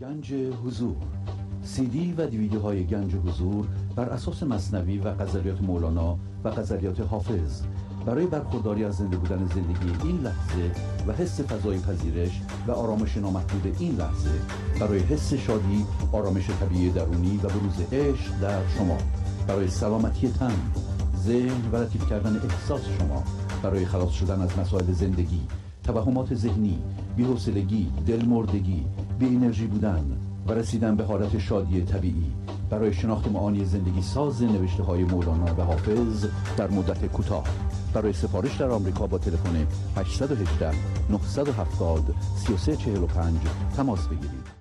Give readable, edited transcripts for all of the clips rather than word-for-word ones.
گنج حضور CD و دیویدیوهای گنج حضور بر اساس مثنوی و غزلیات مولانا و غزلیات حافظ برای برخورداری از زنده بودن زندگی این لحظه و حس فضای پذیرش و آرامش نامحدود این لحظه برای حس شادی، آرامش طبیعی درونی و بروز عشق در شما، برای سلامتی تن، ذهن و لطیف کردن احساس شما، برای خلاص شدن از مسائل زندگی، توهمات ذهنی، بی‌حوصلگی، دلمردگی، بی انرژی بودن و رسیدن به حالت شادی طبیعی، برای شناخت معانی زندگی ساز نوشته‌های مولانا و حافظ در مدت کوتاه. برای سفارش در آمریکا با تلفن 818 970 3345 تماس بگیرید.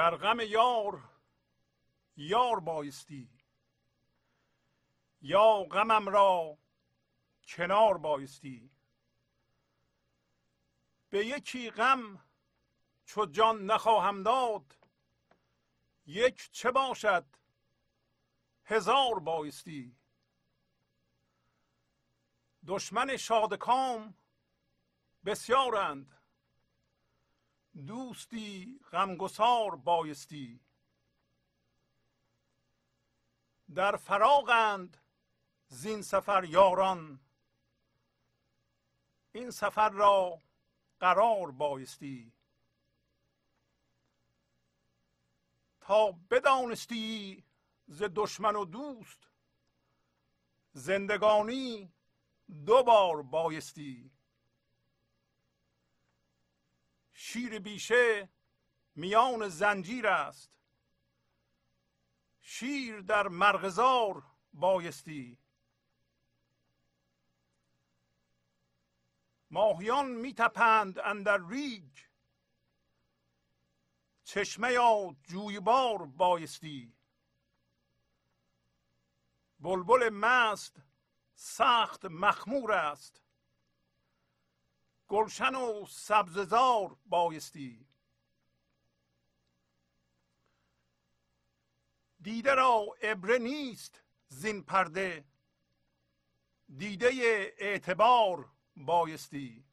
در غم یار یار بایستی، یا غمم را کنار بایستی. به یکی غم چو جان نخواهم داد، یک چه باشد هزار بایستی. دشمن شادکام بسیارند، دوستی غمگسار بایستی. در فراغند زین سفر یاران، این سفر را قرار بایستی. تا بدانستی ز دشمن و دوست، زندگانی دوبار بایستی. شیر بیشه میان زنجیر است، شیر در مرغزار بایستی. ماهیان میتپند اندر ریگ، چشمه یا جویبار بایستی. بلبل مست سخت مخمور است، گلشن و سبززار بایستی. دیده را عبره نیست زین پرده، دیده اعتبار بایستی.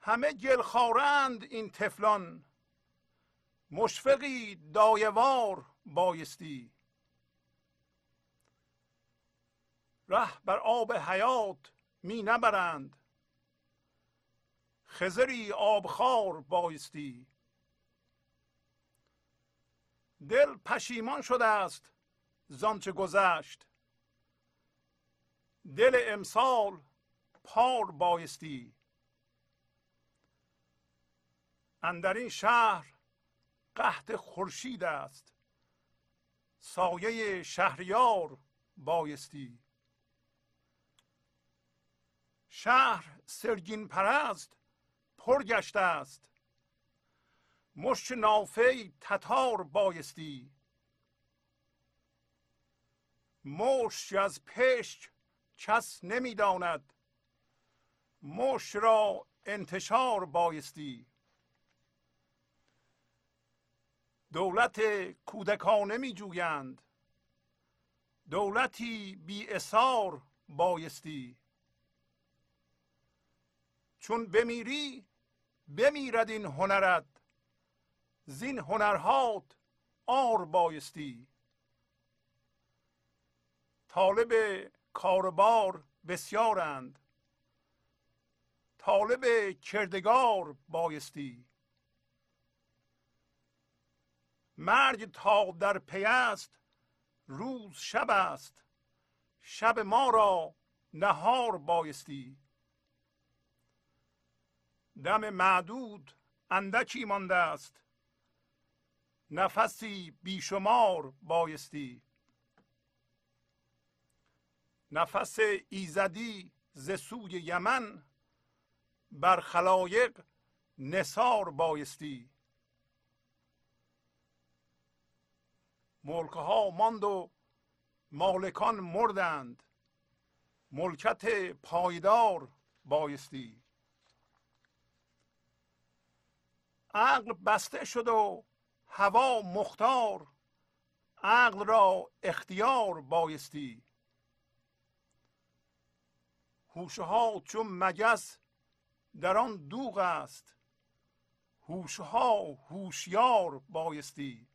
همه گلخوارند این طفلان، مشفقی دایه‌وار بایستی. ره بر آب حیات می نبرند، خضری آبخوار بایستی. دل پشیمان شده است زآنچه گذشت، دل امسال پار بایستی. اندر این شهر قحط خورشید است، سایه شهریار بایستی. شهر سرگین پرست پر گشته است، مشت نافه تتار بایستی. مشت از پشت کس نمیداند، مشت را انتشار بایستی. دولت کودکانه می جویند، دولتی بی اثار بایستی. چون بمیری بمیرد این هنرت، زین هنرهات عار بایستی. طالب کاربار بسیارند، طالب کردگار بایستی. مرگ تا در پی است، روز شب است، شب ما را نهار بایستی. دم معدود اندکی مانده است، نفسی بیشمار بایستی. نفس ایزدی ز سوی یمن، بر خلایق نثار بایستی. ملک ها ماند و مالکان مردند، ملکت پایدار بایستی. عقل بسته شد و هوا مختار، عقل را اختیار بایستی. هوش ها چون مگس در آن دوغ است، هوش ها هوشیار بایستی.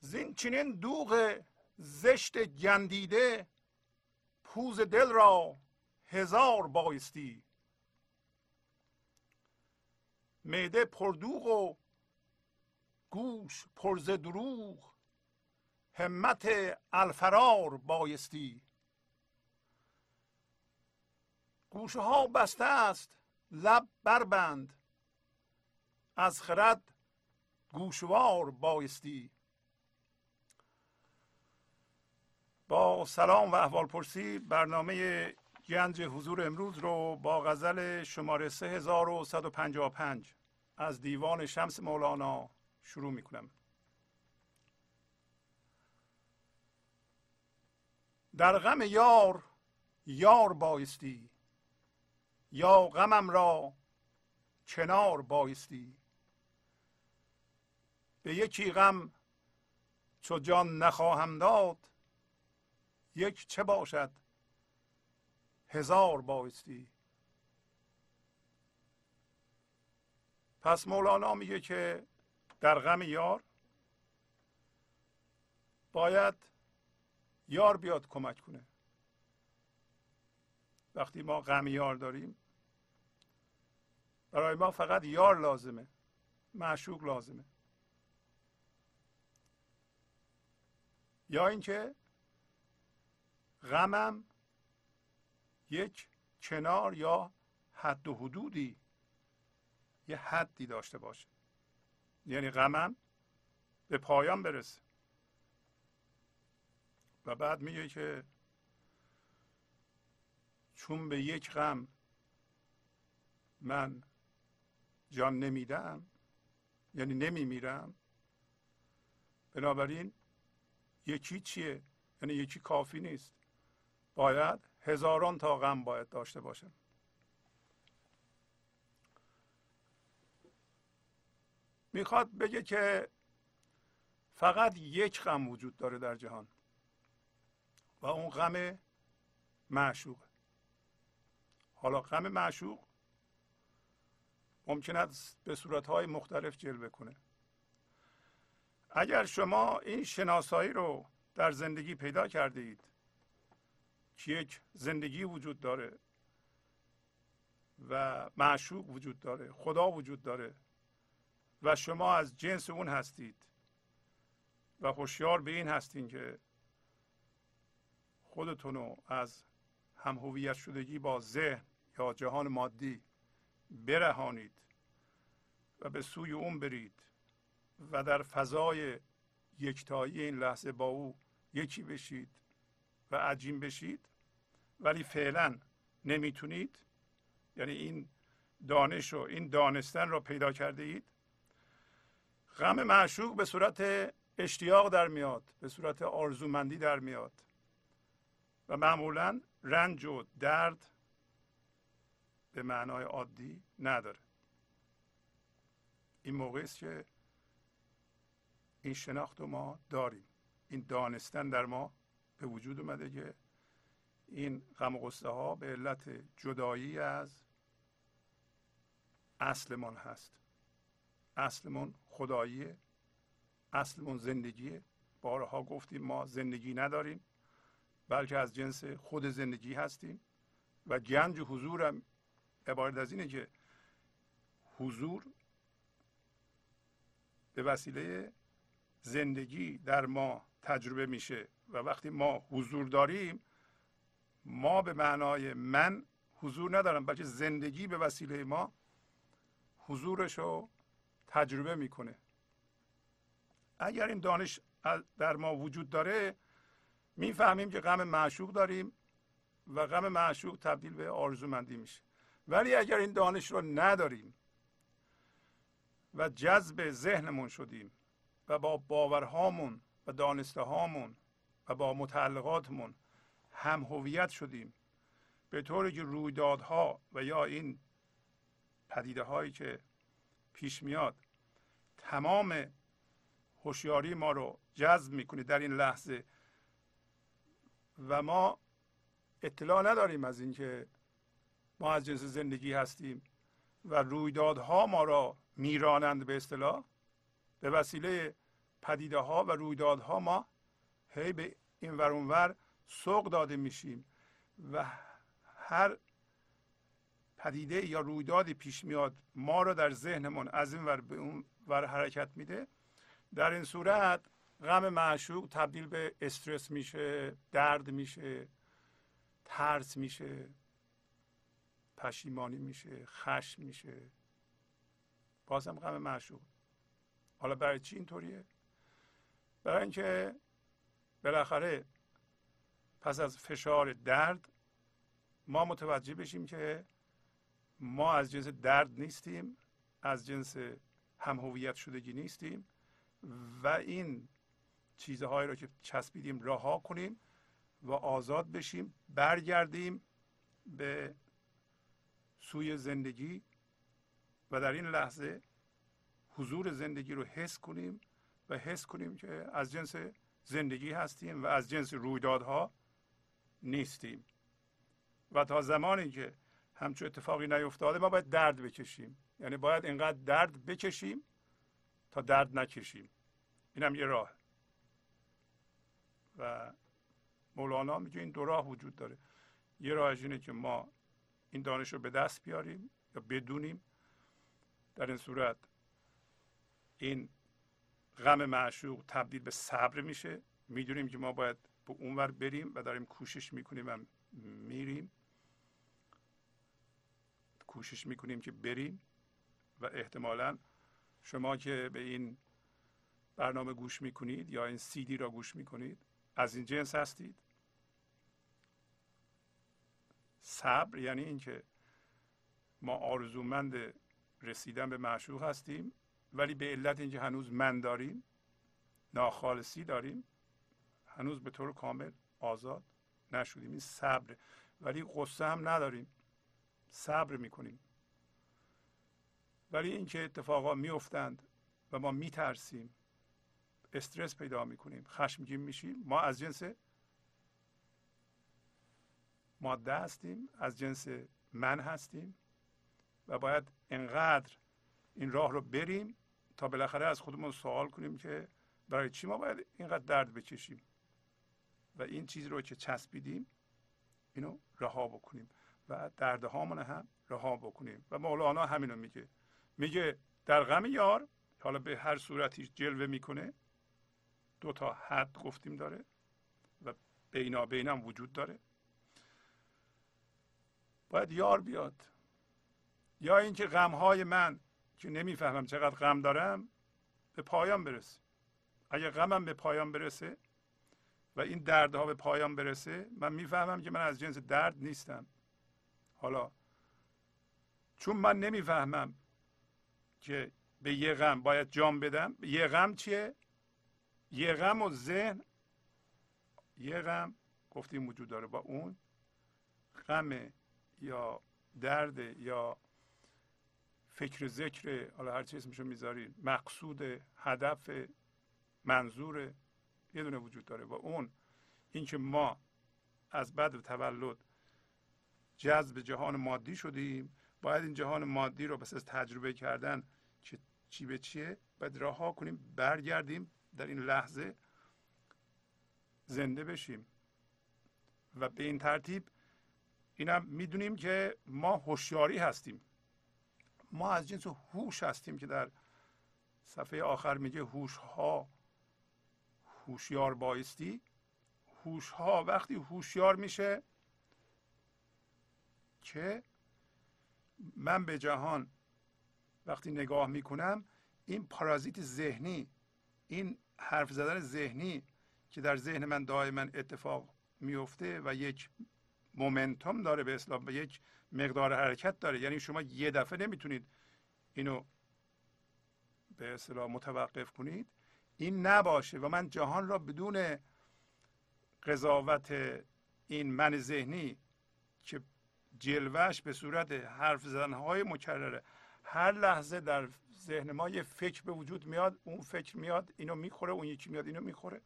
زین چنین دوغ زشت گندیده، پوز دل را هزار بایستی. معده پردوغ و گوش پر ز دروغ، همت الفرار بایستی. گوشه ها بسته است لب بربند، از خرد گوشوار بایستی. با سلام و احوالپرسی برنامه گنج حضور امروز رو با غزل شماره 3155 از دیوان شمس مولانا شروع میکنم. در غم یار یار بایستی، یا غمم را کنار بایستی. به یکی غم چو جان نخواهم داد، یک چه باشد هزار بایستی. پس مولانا میگه که در غم یار باید یار بیاد کمک کنه. وقتی ما غم یار داریم برای ما فقط یار لازمه، معشوق لازمه. یا اینکه غمم یک کنار یا حد و حدودی، یه حدی داشته باشه، یعنی غمم به پایان برسه. و بعد میگه که چون به یک غم من جان نمیدم، یعنی نمیمیرم، بنابراین یکی چیه؟ یعنی یکی کافی نیست، باید هزاران تا غم باید داشته باشم. میخواد بگه که فقط یک غم وجود داره در جهان و اون غم معشوق. حالا غم معشوق ممکن است به صورت‌های مختلف جلوه کنه. اگر شما این شناسایی رو در زندگی پیدا کرده اید که یک زندگی وجود داره و معشوق وجود داره، خدا وجود داره و شما از جنس اون هستید و هوشیار به این هستین که خودتون رو از هم‌هویت شدگی با ذهن یا جهان مادی برهانید و به سوی اون برید و در فضای یکتایی این لحظه با او یکی بشید و عجین بشید، ولی فعلا نمیتونید، یعنی این دانش و این دانستن را پیدا کرده اید. غم معشوق به صورت اشتیاق در میاد، به صورت آرزومندی در میاد و معمولا رنج و درد به معنای عادی نداره. این موقع است که این شناخت رو ما داریم، این دانستن در ما به وجود اومده که این غم و غصه ها به علت جدایی از اصلمون هست. اصلمون خداییه، اصلمون زندگیه. بارها گفتیم ما زندگی نداریم، بلکه از جنس خود زندگی هستیم و گنج حضورم عبارت از اینه که حضور به وسیله زندگی در ما تجربه میشه و وقتی ما حضور داریم، ما به معنای من حضور ندارم، بلکه زندگی به وسیله ما حضورش رو تجربه میکنه. اگر این دانش در ما وجود داره، میفهمیم که غم معشوق داریم و غم معشوق تبدیل به آرزومندی میشه. ولی اگر این دانش رو نداریم و جذب ذهنمون شدیم و با باورهامون و دانستهامون و با متعلقاتمون هم هویت شدیم، به طوری که رویدادها و یا این پدیده هایی که پیش میاد تمام هوشیاری ما رو جذب میکنه در این لحظه و ما اطلاع نداریم از اینکه ما از جنس زندگی هستیم و رویدادها ما را میرانند. به اصطلاح به وسیله پدیده ها و رویدادها ما هی به این ور اون ور سوق داده میشیم و هر پدیده یا رویدادی پیش میاد ما را در ذهنمون از این ور به اون ور حرکت میده. در این صورت غم معشوق تبدیل به استرس میشه، درد میشه، ترس میشه، پشیمانی میشه، خشم میشه. بازم غم معشوق. حالا برای چی اینطوریه؟ برای اینکه بالاخره پس از فشار درد ما متوجه بشیم که ما از جنس درد نیستیم، از جنس همهویت شدگی نیستیم و این چیزهایی را که چسبیدیم رها کنیم و آزاد بشیم، برگردیم به سوی زندگی و در این لحظه حضور زندگی رو حس کنیم و حس کنیم که از جنس زندگی هستیم و از جنس رویدادها نیستیم. و تا زمانی که همچون اتفاقی نیفتاده ما باید درد بکشیم، یعنی باید اینقدر درد بکشیم تا درد نکشیم. اینم یه راه و مولانا میگه این دو راه وجود داره. یه راهش اینه که ما این دانش رو به دست بیاریم یا بدونیم، در این صورت این غم معشوق تبدیل به صبر میشه، میدونیم که ما باید به اونور بریم و داریم کوشش میکنیم و میریم، کوشش میکنیم که بریم و احتمالاً شما که به این برنامه گوش میکنید یا این سی دی را گوش میکنید از این جنس هستید. صبر یعنی اینکه ما آرزومند رسیدن به معشوق هستیم ولی به علت اینکه هنوز من داریم، ناخالصی داریم، هنوز به طور کامل آزاد نشدیم. این صبر. ولی غصه هم نداریم، صبر میکنیم. ولی اینکه اتفاقا میافتند و ما میترسیم، استرس پیدا میکنیم، خشمگین میشیم، ما از جنس ماده هستیم، از جنس من هستیم و باید انقدر این راه رو بریم تا بالاخره از خودمون سوال کنیم که برای چی ما باید اینقدر درد بکشیم و این چیز رو که چسبیدیم اینو رها بکنیم و دردهامون هم رها بکنیم. و مولانا همینو میگه، میگه در غم یار، حالا به هر صورتی جلوه میکنه، دو تا حد گفتیم داره و بینابین هم وجود داره، باید یار بیاد. یا اینکه غمهای من که نمیفهمم چقدر غم دارم به پایان برسه. اگه غمم به پایان برسه و این دردها به پایان برسه، من میفهمم که من از جنس درد نیستم. حالا چون من نمیفهمم که به یه غم باید جام بدم، یه غم چیه؟ یه غم و ذهن، یه غم گفتیم وجود داره، با اون غم یا درد یا فکر ذکر، حالا هر چی اسمشو میذارید، مقصود، هدف، منظور، یه دونه وجود داره و اون اینکه ما از بعد تولد جذب جهان مادی شدیم، باید این جهان مادی رو پس از تجربه کردن که چی به چیه باید رها کنیم، برگردیم در این لحظه زنده بشیم. و به این ترتیب اینم میدونیم که ما هوشیاری هستیم، ما از جنس هوش هستیم که در صفحه آخر میگه هوش ها هوشیار بایستی. هوش ها وقتی هوشیار میشه که من به جهان وقتی نگاه میکنم این پارازیت ذهنی، این حرف زدن ذهنی که در ذهن من دائما اتفاق میفته و یک مومنتوم داره به اصطلاح، یک مقدار حرکت داره، یعنی شما یه دفعه نمیتونید اینو به اصطلاح متوقف کنید، این نباشه و من جهان را بدون قضاوت این من ذهنی که جلوهش به صورت حرف زدنهای مکرره، هر لحظه در ذهن ما یه فکر به وجود میاد، اون فکر میاد اینو میخوره، اون یکی میاد اینو میخوره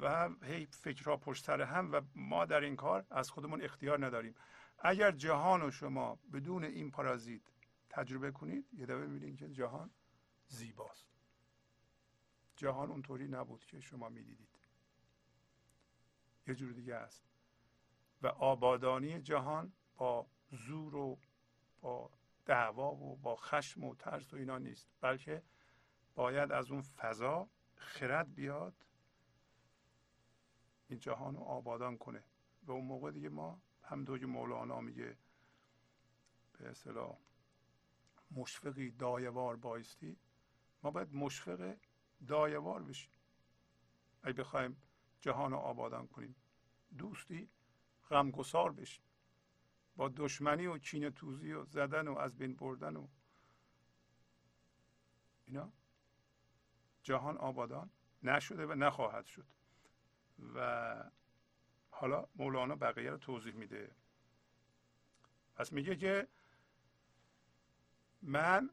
و هی فکرها پشت سر هم و ما در این کار از خودمون اختیار نداریم. اگر جهان رو شما بدون این پارازیت تجربه کنید، یه دفعه می‌بینید که جهان زیباست. جهان اونطوری نبود که شما میدیدید، یه جور دیگه است. و آبادانی جهان با زور و با دعوا و با خشم و ترس و اینا نیست، بلکه باید از اون فضا خرد بیاد این جهان رو آبادان کنه. و اون موقع دیگه ما هم دوی مولانا میگه به اصطلاح مشفقی دایوار بایستی، ما باید مشفق دایوار بشیم اگه بخوایم جهان رو آبادان کنیم. دوستی غمگسار بشیم، با دشمنی و کینه توزی و زدن و از بین بردن و اینا جهان آبادان نشده و نخواهد شد. و حالا مولانا بقیه رو توضیح میده. پس میگه که من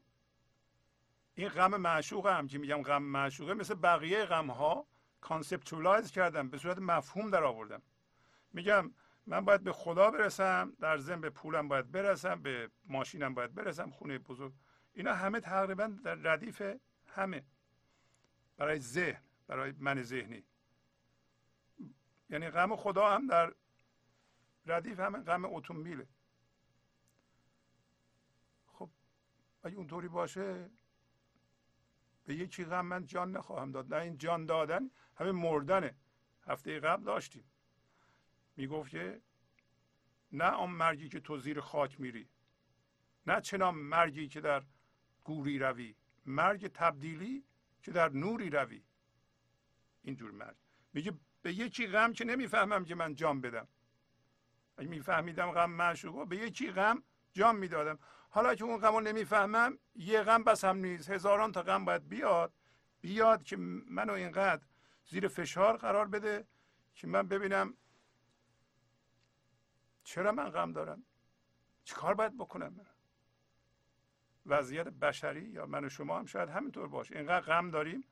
این غم معشوقم که میگم غم معشوقه مثل بقیه غمها کانسپچوالایز کردم، به صورت مفهوم در آوردم. میگم من باید به خدا برسم، در ضمن به پولم باید برسم، به ماشینم باید برسم، خونه بزرگ، اینا همه تقریبا در ردیف همه برای ذهن، برای من ذهنی. یعنی غم خدا هم در ردیف همه غم اتومبیله. خب اگه اونطوری باشه به یکی غم من جان نخواهم داد. نه، این جان دادن همه مردنه. هفته قبل داشتیم میگفت که نه آن مرگی که تو زیر خاک میری، نه چنان مرگی که در گوری روی، مرگ تبدیلی که در نوری روی. اینجور مرگ. میگه به یکی غم که نمیفهمم که من جان بدم. اگه میفهمیدم غم معشوقه به یکی غم جان میدادم. حالا که اون غم رو نمیفهمم، یه غم بس هم نیست، هزاران تا غم باید بیاد که منو اینقدر زیر فشار قرار بده که من ببینم چرا من غم دارم، چیکار باید بکنم. من وضعیت بشری یا من و شما هم شاید همینطور باشه، اینقدر غم داریم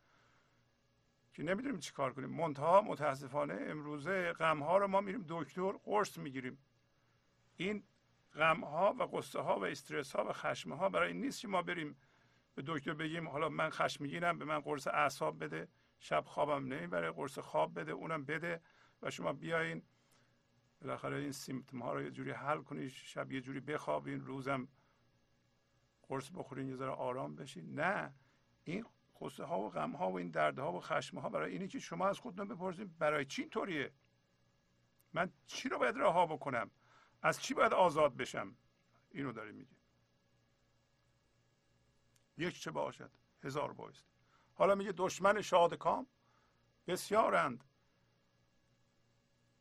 که نمیدونیم چیکار کنیم. منتها متاسفانه امروزه غم ها رو ما میریم دکتر قرص میگیریم. این غم ها و قصه ها و استرس ها و خشم ها برای این نیست که ما بریم به دکتر بگیم حالا من خشمگینم به من قرص اعصاب بده، شب خوابم نمیبره قرص خواب بده، اونم بده و شما بیاین بالاخره این سیمپتوم ها رو یه جوری حل کنین، شب یه جوری بخوابین، روزم قرص بخورین یه ذره آرام بشین. نه، این قصه ها و غم ها و این درد ها و خشم ها برای اینه که شما از خودتون بپرسید برای چی اینطوریه؟ من چی رو باید رها بکنم؟ از چی باید آزاد بشم؟ اینو داره میگه. یک چه باشد هزار بایست. حالا میگه دشمن شادکام بسیارند،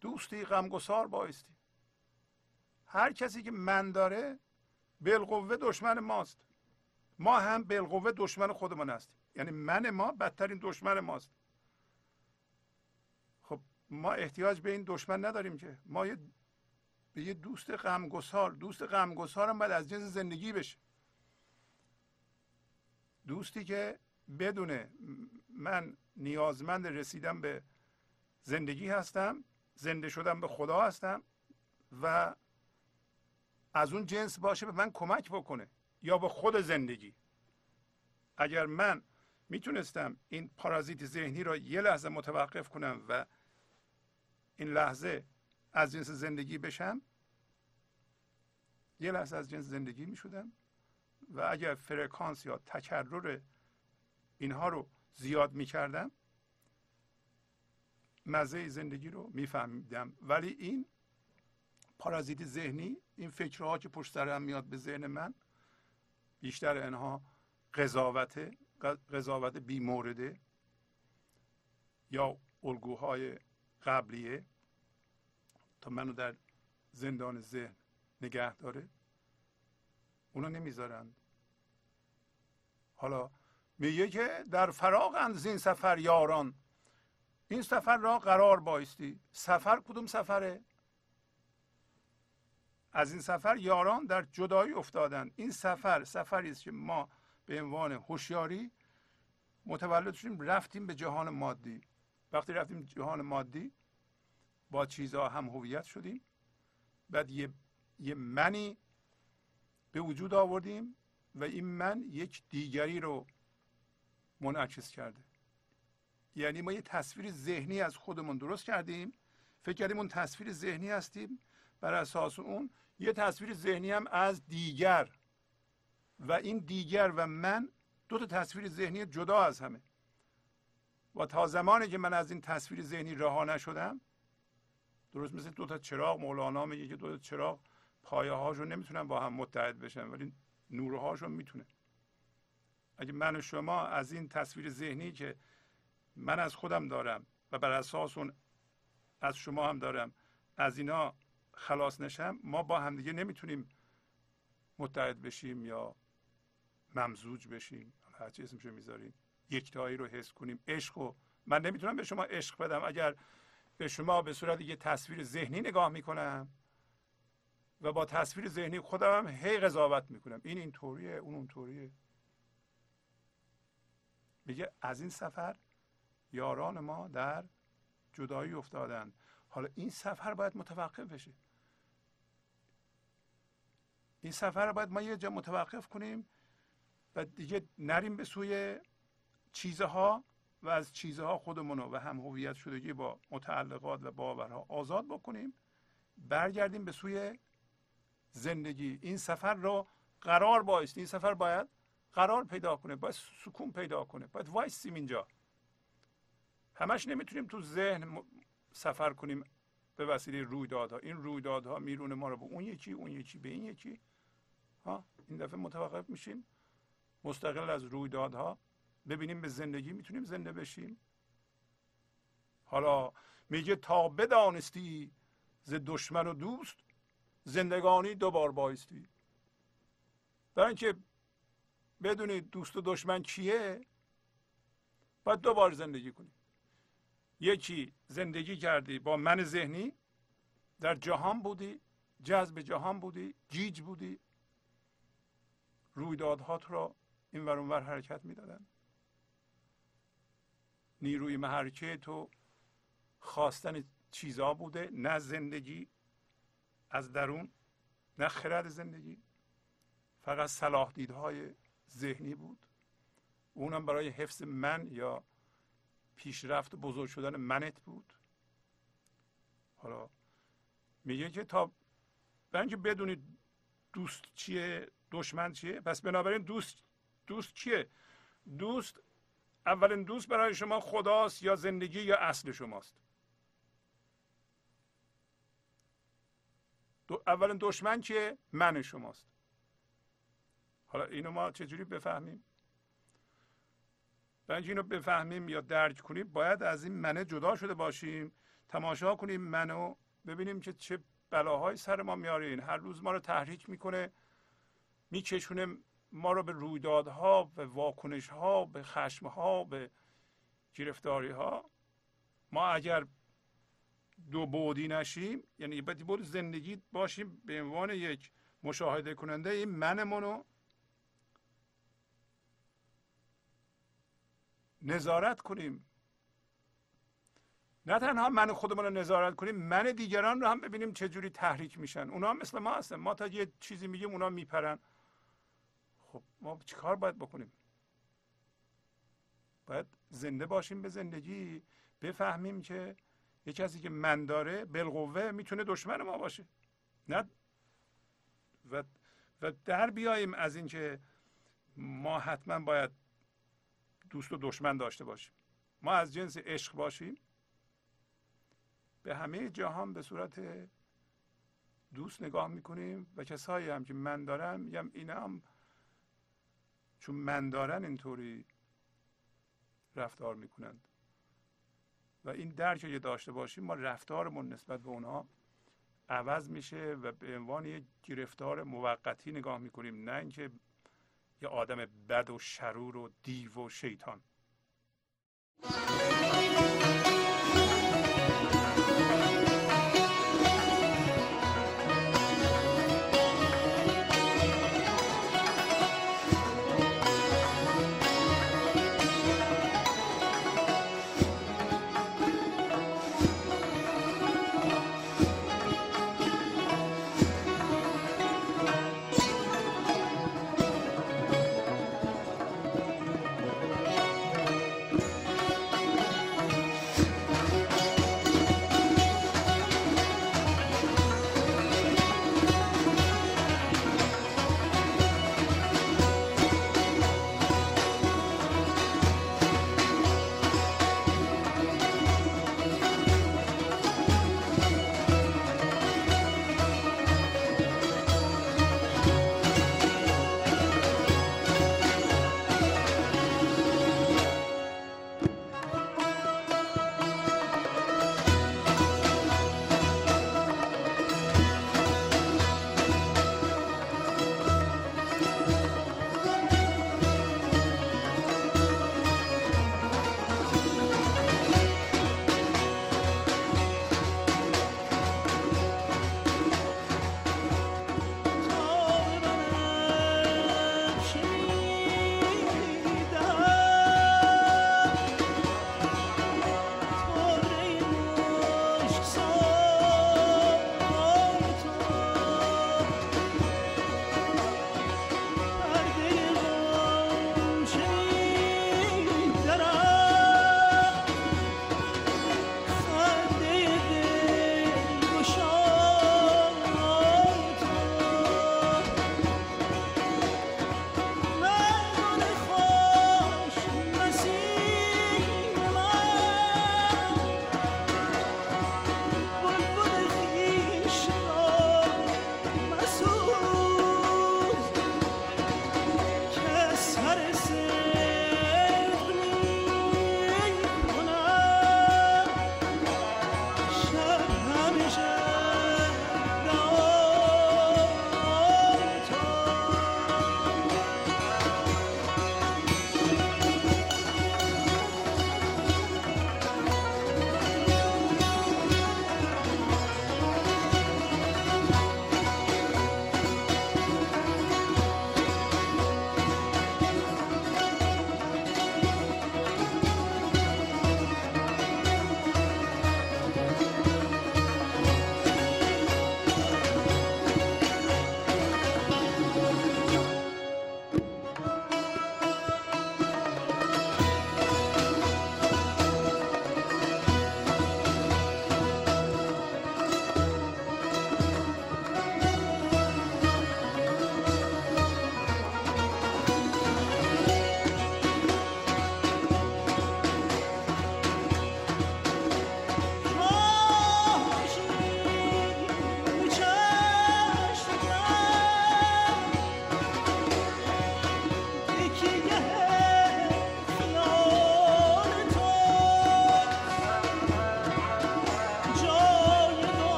دوستی غمگسار بایستی. هر کسی که من داره بالقوه دشمن ماست. ما هم بالقوه دشمن خودمان هستیم. یعنی من ما بدترین دشمن ماست. خب ما احتیاج به این دشمن نداریم که. ما یه دوست غمگسار، دوست غمگسار هم باید از جنس زندگی بشه. دوستی که بدونه من نیازمند رسیدم به زندگی هستم، زنده شدم به خدا هستم و از اون جنس باشه به من کمک بکنه یا به خود زندگی. اگر من میتونستم این پارازیت ذهنی را یه لحظه متوقف کنم و این لحظه از جنس زندگی بشم، یه لحظه از جنس زندگی میشدم. و اگر فرکانس یا تکرر اینها رو زیاد میکردم مزه زندگی رو میفهمیدم. ولی این پارازیت ذهنی، این فکرها که پشت سر هم میاد به ذهن من، بیشتر اینها قضاوت بی مورده یا الگوهای قبلیه تا منو در زندان ذهن نگه داره. اونا نمیذارند. حالا میگه که در فراغند زین سفر یاران، این سفر را قرار بایستی. سفر کدوم سفره؟ از این سفر یاران در جدایی افتادند. این سفر سفری است که ما به عنوان هوشیاری متولد شدیم، رفتیم به جهان مادی. وقتی رفتیم جهان مادی با چیزها هم هویت شدیم، بعد یه منی به وجود آوردیم و این من یک دیگری رو منعکس کرده. یعنی ما یه تصویر ذهنی از خودمون درست کردیم، فکر کردیم اون تصویر ذهنی هستیم، بر اساس اون یه تصویر ذهنی هم از دیگر، و این دیگر و من دو تا تصویر ذهنی جدا از همه. و تا زمانی که من از این تصویر ذهنی رها نشدم، درست مثل دو تا چراغ، مولانا میگه که دو تا چراغ پایه هاشون نمیتونن با هم متحد بشن ولی نورهاشون میتونه. اگه من و شما از این تصویر ذهنی که من از خودم دارم و بر اساس اون از شما هم دارم، از اینا خلاص نشم، ما با همدیگه نمیتونیم متحد بشیم یا ممزوج بشیم، هرچی اسمشو میذاریم، یکتایی رو حس کنیم. عشق رو من نمیتونم به شما عشق بدم، اگر به شما به صورت یه تصویر ذهنی نگاه میکنم و با تصویر ذهنی خودم هم هی قضاوت میکنم، این اینطوریه اون اونطوریه. میگه از این سفر یاران ما در جدایی افتادند. حالا این سفر باید متوقف بشه، این سفر رو باید ما یه جا متوقف کنیم و دیگه نریم به سوی چیزها و از چیزها خودمون رو و هم هویت شدگی با متعلقات و باورها آزاد بکنیم، برگردیم به سوی زندگی. این سفر رو قرار بایست، این سفر باید قرار پیدا کنه، باید سکون پیدا کنه، باید وایسیم اینجا. همش نمیتونیم تو ذهن سفر کنیم به وسیله رویدادها، این رویدادها میرونه ما رو به اون یکی، اون یکی به این یکی. ها این دفعه متوقف میشیم مستقل از رویدادها، ببینیم به زندگی میتونیم زنده بشیم. حالا میگه تا بدانستی ز دشمن و دوست زندگانی دوبار بایستی. برای اینکه بدونید دوست و دشمن کیه باید دوبار زندگی کنید. یکی زندگی کردی با من ذهنی، در جهان بودی، جذب جهان بودی، گیج بودی، رویدادهات را این ور اون ور حرکت میدادن، نیروی محرکه تو خواستن چیزها بوده، نه زندگی از درون، نه خرد زندگی، فقط صلاح دیدهای ذهنی بود، اونم برای حفظ من یا پیشرفت بزرگ شدن منت بود. حالا میگه که تا برای اینکه بدونید دوست چیه دشمن چیه، پس بنابراین دوست چیه؟ دوست اولین دوست برای شما خداست یا زندگی یا اصل شماست. اولین دشمن کیه؟ من شماست. حالا اینو ما چجوری بفهمیم؟ برای اینکه اینو بفهمیم یا درک کنیم باید از این منه جدا شده باشیم، تماشا کنیم منو، ببینیم که چه بلاهایی سر ما میارین. هر روز ما رو تحریک میکنه، میکشونه ما رو به رویدادها، به واکنشها، به خشمها، به گرفتاریها. ما اگر دو بعدی نشیم، یعنی باید بود زندگی باشیم به عنوان یک مشاهده کننده، این منمونو نظارت کنیم. نه تنها من خودمون رو نظارت کنیم، من دیگران رو هم ببینیم چجوری تحریک میشن. اونا مثل ما هستن، ما تا یه چیزی میگیم اونا میپرن. خب ما چیکار باید بکنیم؟ باید زنده باشیم به زندگی، بفهمیم که یه کسی که من داره بالقوه میتونه دشمن ما باشه. نه و در بیاییم از اینکه ما حتما باید دوست و دشمن داشته باشیم. ما از جنس عشق باشیم، به همه جهان به صورت دوست نگاه میکنیم و کسایی هم که من دارم میگم اینا هم چون من دارن اینطوری رفتار میکنند. و این درک رو داشته باشیم، ما رفتارمون نسبت به اونها عوض میشه و به عنوان یک گرفتار موقتی نگاه میکنیم، نه اینکه یه آدم بد و شرور و دیو و شیطان.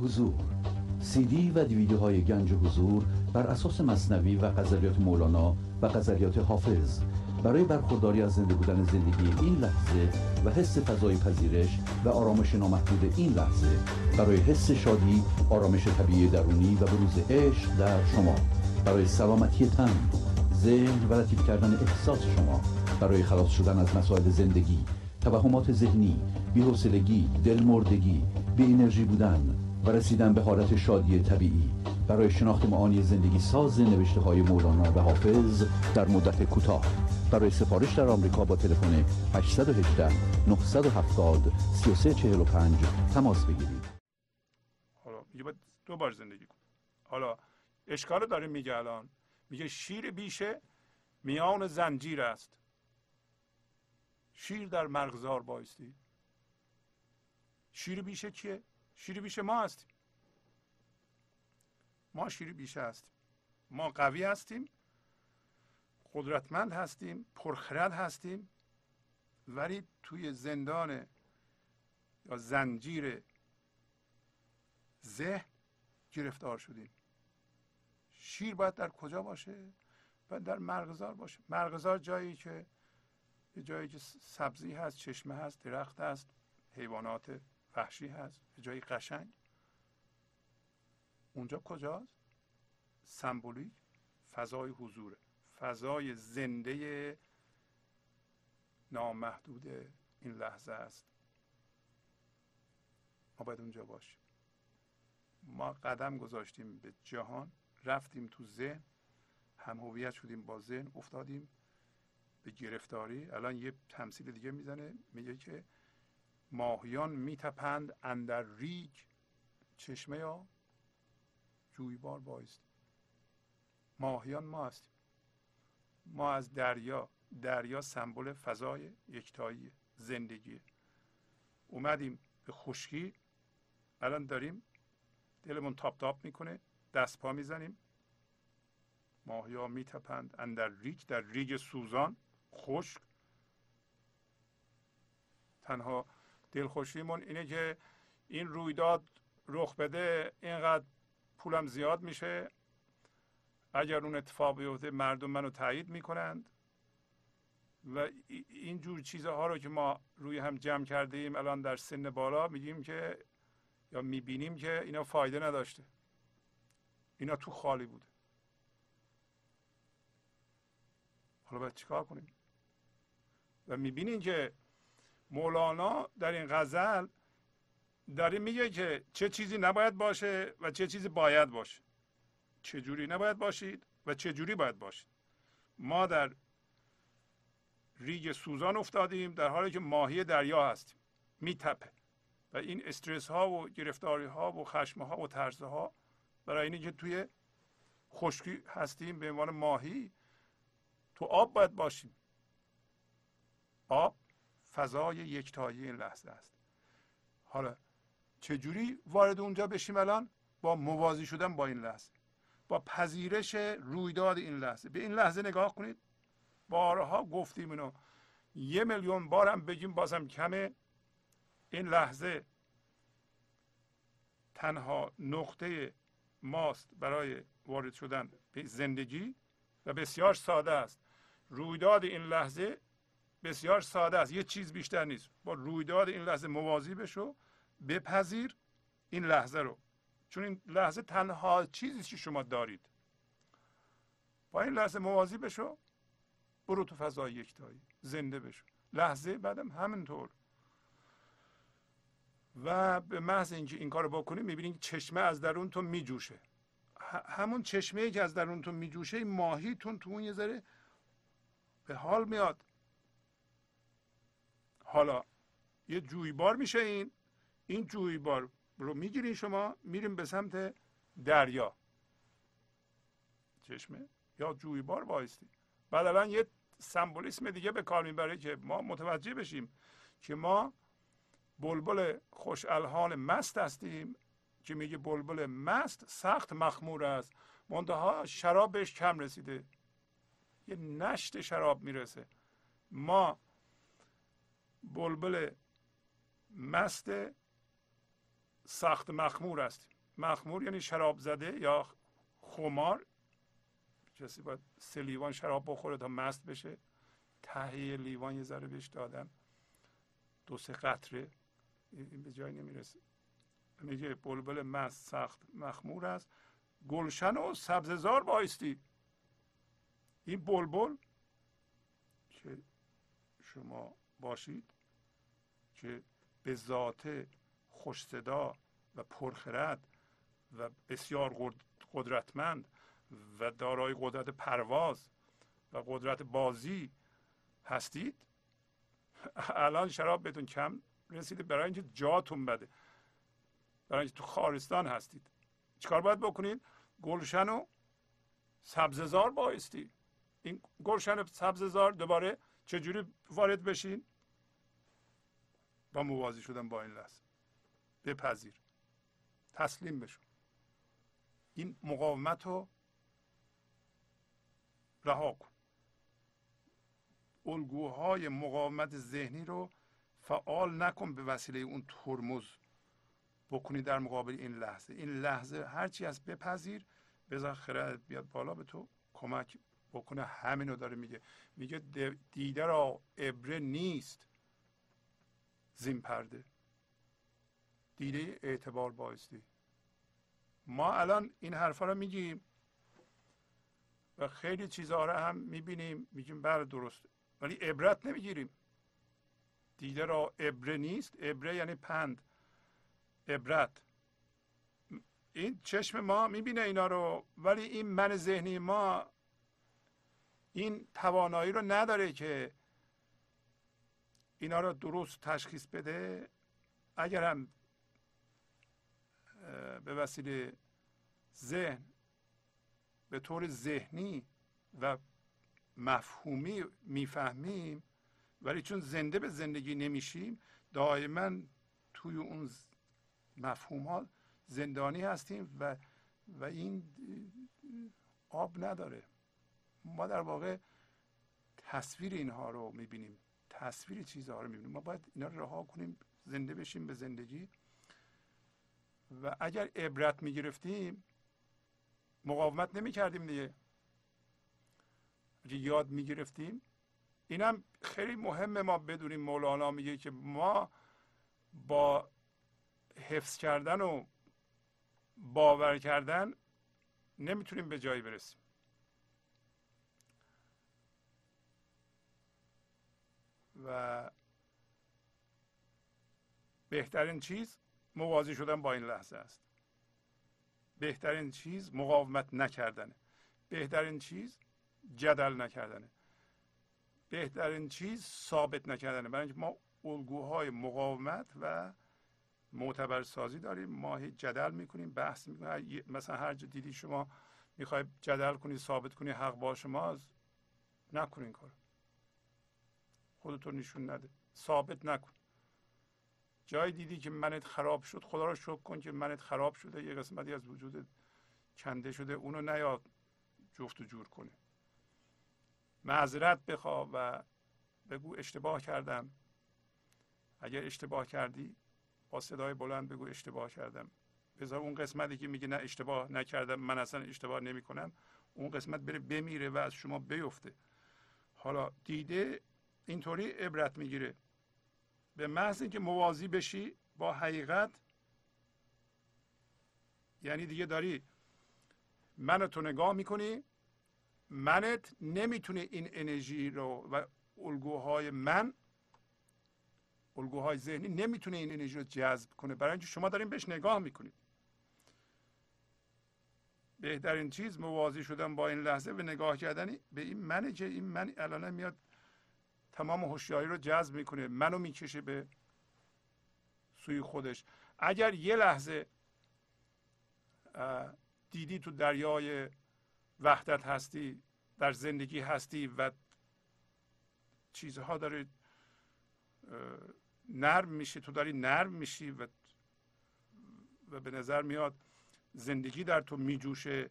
حضور سی دی و دیویدیوهای گنج حضور بر اساس مثنوی و غزلیات مولانا و غزلیات حافظ برای برخورداری از زنده بودن زندگی این لحظه و حس فضای پذیرش و آرامش نامحدود این لحظه برای حس شادی، آرامش طبیعی درونی و بروز عشق در شما، برای سلامتی تن، ذهن و لطیف کردن احساس شما، برای خلاص شدن از مسائل زندگی، توهمات ذهنی، بی‌حوصلگی، دلمردگی، بی انرژی بودن و رسیدن به حالت شادی طبیعی، برای شناخت معانی زندگی ساز نوشته های مولانا و حافظ در مدت کوتاه. برای سفارش در آمریکا با تلفن 818-970-3345 تماس بگیرید. حالا میگه باید دو بار زندگی کن. حالا اشکال داره میگه الان، میگه شیر بیشه میان زنجیر است، شیر در مرغزار بایستی. شیر بیشه کیه؟ شیر بیشه ما هستیم. ما شیر بیشه هستیم. ما قوی هستیم، قدرتمند هستیم، پرخرد هستیم، ولی توی زندان یا زنجیر ذهن گرفتار شدیم. شیر باید در کجا باشه؟ باید در مرغزار باشه. مرغزار جایی که سبزی هست، چشمه هست، درخت هست، حیوانات وحشی هست، جایی قشنگ. اونجا کجاست؟ سمبولیک فضای حضوره، فضای زنده نامحدود این لحظه است. ما باید اونجا باشیم. ما قدم گذاشتیم به جهان، رفتیم تو ذهن، هم هویت شدیم با ذهن، افتادیم به گرفتاری. الان یه تمثیل دیگه میزنه، میگه که ماهیان میتپند اندر ریگ، چشمه یا جویبار بایست. ماهیان ما هستیم. ما از دریا سمبل فضای یکتایی زندگی. اومدیم به خشکی، الان داریم دلمون تاپ تاپ میکنه، دست پا میزنیم. ماهیان میتپند اندر ریگ، در ریگ سوزان خشک. تنها دلخوشیمون اینه که این رویداد رخ بده، اینقدر پولم زیاد میشه، اگر اون اتفاق بیفته مردم منو تایید میکنند و این جور چیزها رو که ما روی هم جمع کرده ایم الان در سن بالا میگیم که یا میبینیم که اینا فایده نداشته، اینا تو خالی بوده. حالا باید چیکار کنیم؟ و میبینین که مولانا در این غزل داره میگه که چه چیزی نباید باشه و چه چیزی باید باشه، چه جوری نباید باشید و چه جوری باید باشید. ما در ریگ سوزان افتادیم در حالی که ماهی دریا هستیم، میتپه. و این استرس ها و گرفتاری ها و خشم ها و ترس ها برای اینه که توی خشکی هستیم. به عنوان ماهی تو آب باید باشیم. آب فضای یکتایی این لحظه است. حالا چجوری وارد اونجا بشیم؟ الان با موازی شدن با این لحظه. با پذیرش رویداد این لحظه. به این لحظه نگاه کنید، بارها گفتیم اینو، 1 میلیون بارم بگیم بازم کمه. این لحظه تنها نقطه ماست برای وارد شدن به زندگی و بسیار ساده است. رویداد این لحظه بسیار ساده است، یه چیز بیشتر نیست. با رویداد این لحظه موازی بشو، بپذیر این لحظه رو، چون این لحظه تنها چیزی که شما دارید. با این لحظه موازی بشو، برو تو فضای یکتایی، زنده بشو. لحظه بعدم همینطور. و به محض اینکه این کار رو بکنیم میبینیم چشمه از درون تو میجوشه. همون چشمه‌ای که از درون تو میجوشه، ماهیتون تو اون یه ذره به حال میاد. حالا یه جویبار میشه، این جویبار رو میگیرین شما، میریم به سمت دریا. چشمه یا جویبار وایستی. بعد الان یه سمبولیسم دیگه به کار میبره که ما متوجه بشیم که ما بلبل خوش الحال مست هستیم، که میگه بلبل مست سخت مخمور است، منتها شراب بهش کم رسیده، یه نشت شراب میرسه. ما بلبل مست سخت مخمور هستیم. مخمور یعنی شراب زده یا خمار. کسی باید 3 لیوان شراب بخوره تا مست بشه. ته لیوان یه ذره بهش دادن، 2-3 قطره، این به جایی نمیرسه. میگه بلبل مست سخت مخمور است، گلشن و سبززار بایستی. این بلبل که شما باشید که به ذات خوش صدا و پرخرد و بسیار قدرتمند و دارای قدرت پرواز و قدرت بازی هستید، الان شراب بهتون کم رسیده، برای اینکه جاتون بده، برای اینکه تو خارستان هستید. چیکار باید بکنید؟ گلشن و سبززار بایستی. این گلشن و سبززار دوباره چجوری وارد بشین؟ با موازی شدن با این لحظه. بپذیر، تسلیم بشو، این مقاومت رو رها کن. الگوهای مقاومت ذهنی رو فعال نکن، به وسیله اون ترمز بکنی در مقابل این لحظه. این لحظه هرچی از بپذیر، بذار خیرت بیاد بالا به تو کمک بکنه. همین رو داره میگه، میگه دیده را عبره نیست زین پرده، دیده اعتبار بایستی. ما الان این حرفا رو میگیم و خیلی چیزها رو هم میبینیم، میگیم بله درسته، ولی عبرت نمیگیریم. دیده را عبره نیست، عبره یعنی پند، عبرت. این چشم ما میبینه اینا رو، ولی این من ذهنی ما این توانایی رو نداره که اینا رو درست تشخیص بده. اگر هم به وسیله ذهن به طور ذهنی و مفهومی میفهمیم، ولی چون زنده به زندگی نمیشیم، دائما توی اون مفهوم ها زندانی هستیم و این آب نداره. ما در واقع تصویر اینها رو میبینیم، تصویر چیزها رو میبینیم. ما باید اینا رو رها کنیم، زنده بشیم به زندگی. و اگر عبرت میگرفتیم مقاومت نمیکردیم دیگه. اگر یاد میگرفتیم، اینم خیلی مهمه ما بدونیم. مولانا میگه که ما با حفظ کردن و باور کردن نمیتونیم به جایی برسیم. و بهترین چیز موازی شدن با این لحظه است. بهترین چیز مقاومت نکردنه. بهترین چیز جدل نکردنه. بهترین چیز ثابت نکردنه. برای اینکه ما الگوهای مقاومت و معتبرسازی داریم، ما هی جدل میکنیم، بحث میکنیم. مثلا هر جا دیدی شما میخوای جدل کنی، ثابت کنی حق با شماست، نکن این کارو. خودتو نشون نده، ثابت نکن. جای دیدی که منت خراب شد، خدا رو شکر کن که منت خراب شده، یه قسمتی از وجودت کنده شده اونو نیاد جفت و جور کنه، معذرت بخواه و بگو اشتباه کردم. اگر اشتباه کردی با صدای بلند بگو اشتباه کردم. بذار اون قسمتی که میگه نه اشتباه نکردم، من اصلا اشتباه نمی کنم، اون قسمت بره بمیره و از شما بیفته. حالا دیده اینطوری عبرت میگیره. به محض اینکه موازی بشی با حقیقت، یعنی دیگه داری منو تو نگاه میکنی، منت نمیتونه این انرژی رو و الگوهای من، الگوهای ذهنی نمیتونه این انرژی رو جذب کنه، برای اینکه شما دارین بهش نگاه میکنید. بهترین چیز موازی شدن با این لحظه و نگاه کردن به این منه که این من الان میاد تمام هوشیاری رو جذب میکنه، منو میکشه به سوی خودش. اگر یه لحظه دیدی تو دریای وحدت هستی، در زندگی هستی و چیزها داره نرم میشه، تو داری نرم میشی و به نظر میاد زندگی در تو میجوشه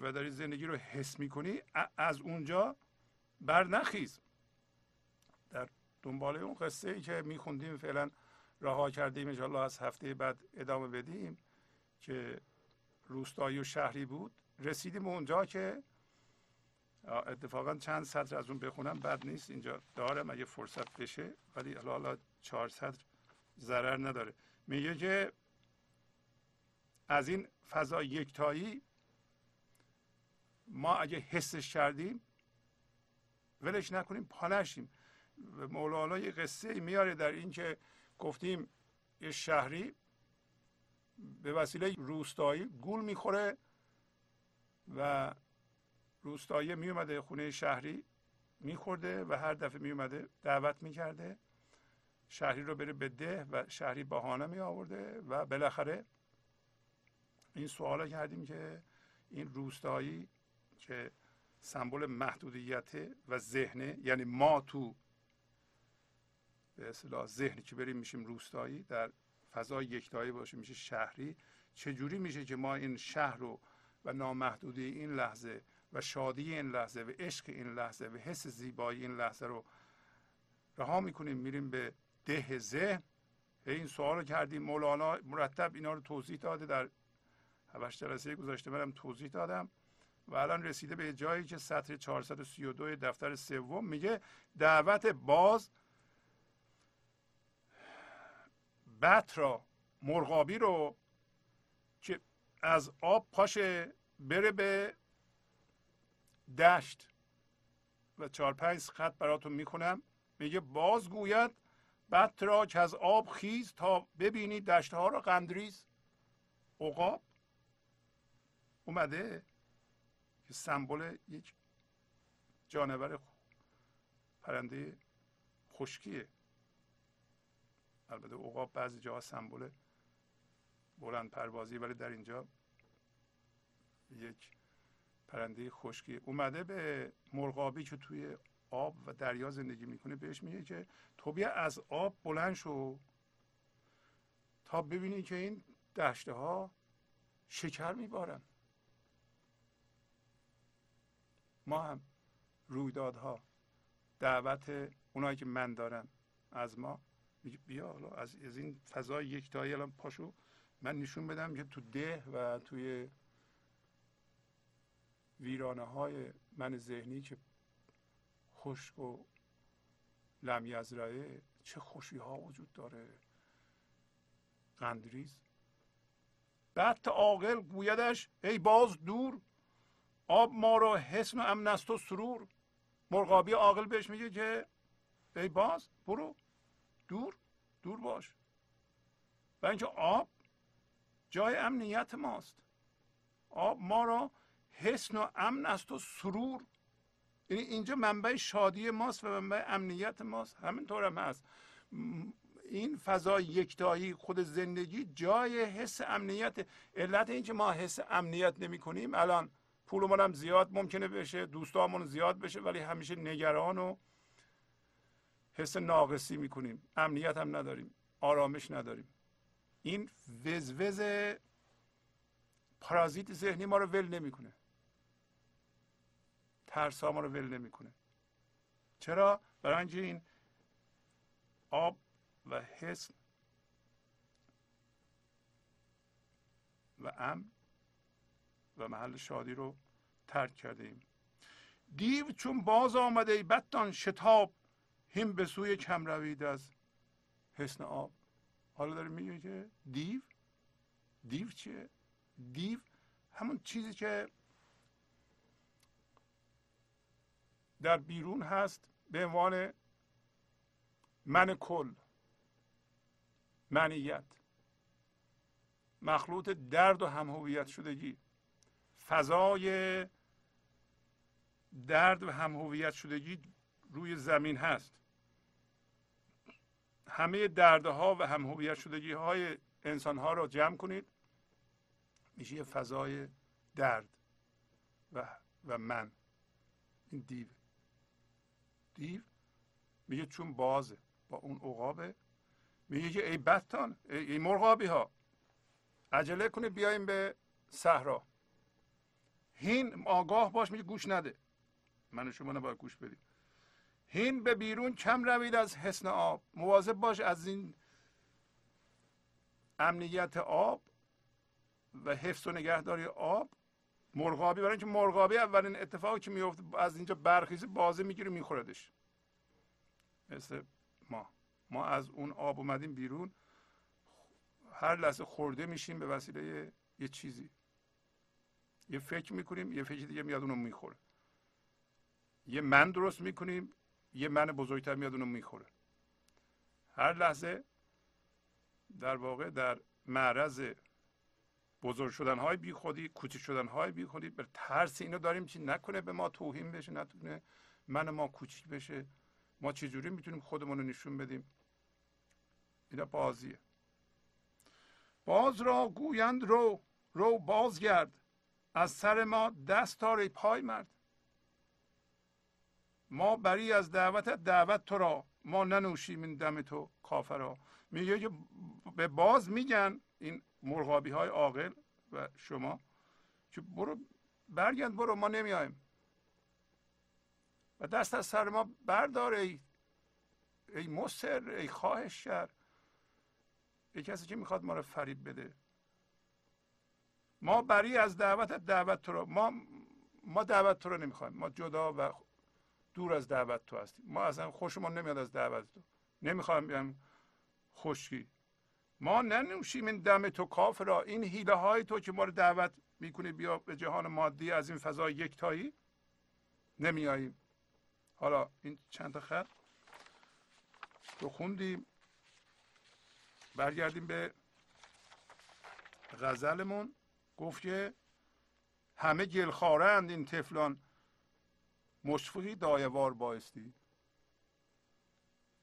و داری زندگی رو حس میکنی، از اونجا برنخیز. در دنباله اون قصه ای که میخوندیم فعلا رها کردیم، ان شاءالله از هفته بعد ادامه بدیم، که روستایی و شهری بود. رسیدیم اونجا که اتفاقا چند سطر از اون بخونم بد نیست، اینجا دارم اگه فرصت بشه، ولی حالا 4 سطر ضرر نداره. میگه که از این فضای یکتایی ما اگه حسش کردیم ولش نکنیم، پانشیم. مولانا یه قصه میاره در این که گفتیم یه شهری به وسیله روستایی گول میخوره و روستایی میومده خونه شهری میخورده و هر دفعه میومده دعوت میکرده شهری رو بره به ده و شهری بهانه میآورده و بالاخره این سوال کردیم که این روستایی که سمبل محدودیت و ذهنه، یعنی ما تو به اصطلاح ذهنی که بریم میشیم روستایی، در فضای یکتایی باشه میشه شهری، چجوری میشه که ما این شهر رو و نامحدودی این لحظه و شادی این لحظه و عشق این لحظه و حس زیبایی این لحظه رو رها میکنیم میریم به ده ذهن؟ این سوال رو کردیم. مولانا مرتب اینا رو توضیح داده، در حبش جلسه گذاشته منم توضیح دادم و الان رسیده به جایی که سطر 432 دفتر 3 میگه دعوت باز بط را، مرغابی رو که از آب پاشه بره به دشت و 4-5 خط براتون میکنم. میگه باز گوید بط را که از آب خیز تا ببینی دشتها را قندریز. عقاب اومده که سمبل یک جانور پرنده خشکیه. البته عقاب بعضی جاها سمبل بلند پروازی، ولی در اینجا یک پرنده خشکی اومده به مرغابی که توی آب و دریا زندگی میکنه بهش میگه که تو بیا از آب بلند شو تا ببینی که این دشته ها شکر میبارن. ما هم رویدادها دعوت اونایی که من دارن از ما، میگه بیا حالا از این فضای یکتایی الان پاشو من نشون بدم که تو ده و توی ویرانه های من ذهنی که خشک و لمیزرعه چه خوشی ها وجود داره. قندریز بط عاقل گویدش ای باز دور، آب ما را حسن و امن است و سرور. مرغابی عاقل بهش میگه که ای باز برو دور، دور باش، و اینکه آب جای امنیت ماست. آب ما را حسن و امن است و سرور، یعنی اینجا منبع شادی ماست و منبع امنیت ماست. همینطور هم هست، این فضای یکتایی خود زندگی جای حس امنیت. علت اینکه ما حس امنیت نمی کنیم، الان پولمون هم زیاد ممکنه بشه، دوستامون زیاد بشه، ولی همیشه نگران و حس ناقصی میکنیم، امنیت هم نداریم، آرامش نداریم. این وزوز پارازیت ذهنی ما رو ول نمیکنه. ترس ها ما رو ول نمیکنه. چرا؟ برای اینکه این آب و حس و امن و محل شادی رو ترک کرده ایم. دیو چون باز آمده ای بدان شتاب، هم به سوی کم روید از حسن آب. حالا داره میگه که دیو چیه؟ دیو همون چیزی که در بیرون هست به عنوان من کل، منیت، مخلوط درد و همهویت شدگی، فضای درد و همهویت شدگی روی زمین هست. همه دردها و همهویت شدگی های انسان ها را جمع کنید، میشه یه فضای درد و من. این دیو میگه چون بازه با اون عقابه، میگه که ای بدتان، ای مرغابی ها، عجله کنه بیایم به صحرا. هین آگاه باش، میگه گوش نده، من و شما نباید گوش بدیم. هین به بیرون کم روید از حسن آب. مواظب باش از این امنیت آب و حفظ و نگهداری آب. مرغابی، برای اینکه مرغابی اولین اتفاقی که میفته از اینجا برخیزه، بازه میگیره میخوردش. مثل ما از اون آب اومدیم بیرون، هر لحظه خورده میشیم به وسیله یه چیزی. یه فکر میکنیم، یه فکر دیگه میاد اونو میخوره. یه من درست میکنیم، یه من بزرگتر میاد اونو میخوره. هر لحظه در واقع در معرض بزرگ شدنهای بی خودی، کوچک شدنهای بی خودی، به ترس اینو داریم که نکنه به ما توهین بشه، نتونه من ما کوچک بشه. ما چجوری میتونیم خودمون رو نشون بدیم؟ اینا بازیه. باز را گویند رو بازگرد، از سر ما دست داری پای مرد. ما بری از دعوت تو را، ما ننوشیم این دم تو کافرا. میگه که به باز میگن این مرغابی های عاقل و شما که برو برگرد، برو، ما نمیایم. و دست از سر ما بردار ای مصر، ای خواهش شر، ای کسی که میخواد ما رو فریب بده. ما بری از دعوت تو را، ما دعوت تو را نمیخوایم. ما جدا و دور از دعوت تو هستیم. ما اصلا خوشمون نمیاد از دعوت تو، نمیخوایم بیام خشکی. ما ننوشیم این دم تو کافرا. این حیله های تو که ما رو دعوت میکنه بیا به جهان مادی از این فضای یکتایی، نمیاییم. حالا این چند تا خط رو خوندیم، برگردیم به غزلمون. گفت که همه گلخاره اند این طفلان، مشفقی دایوار بایستی.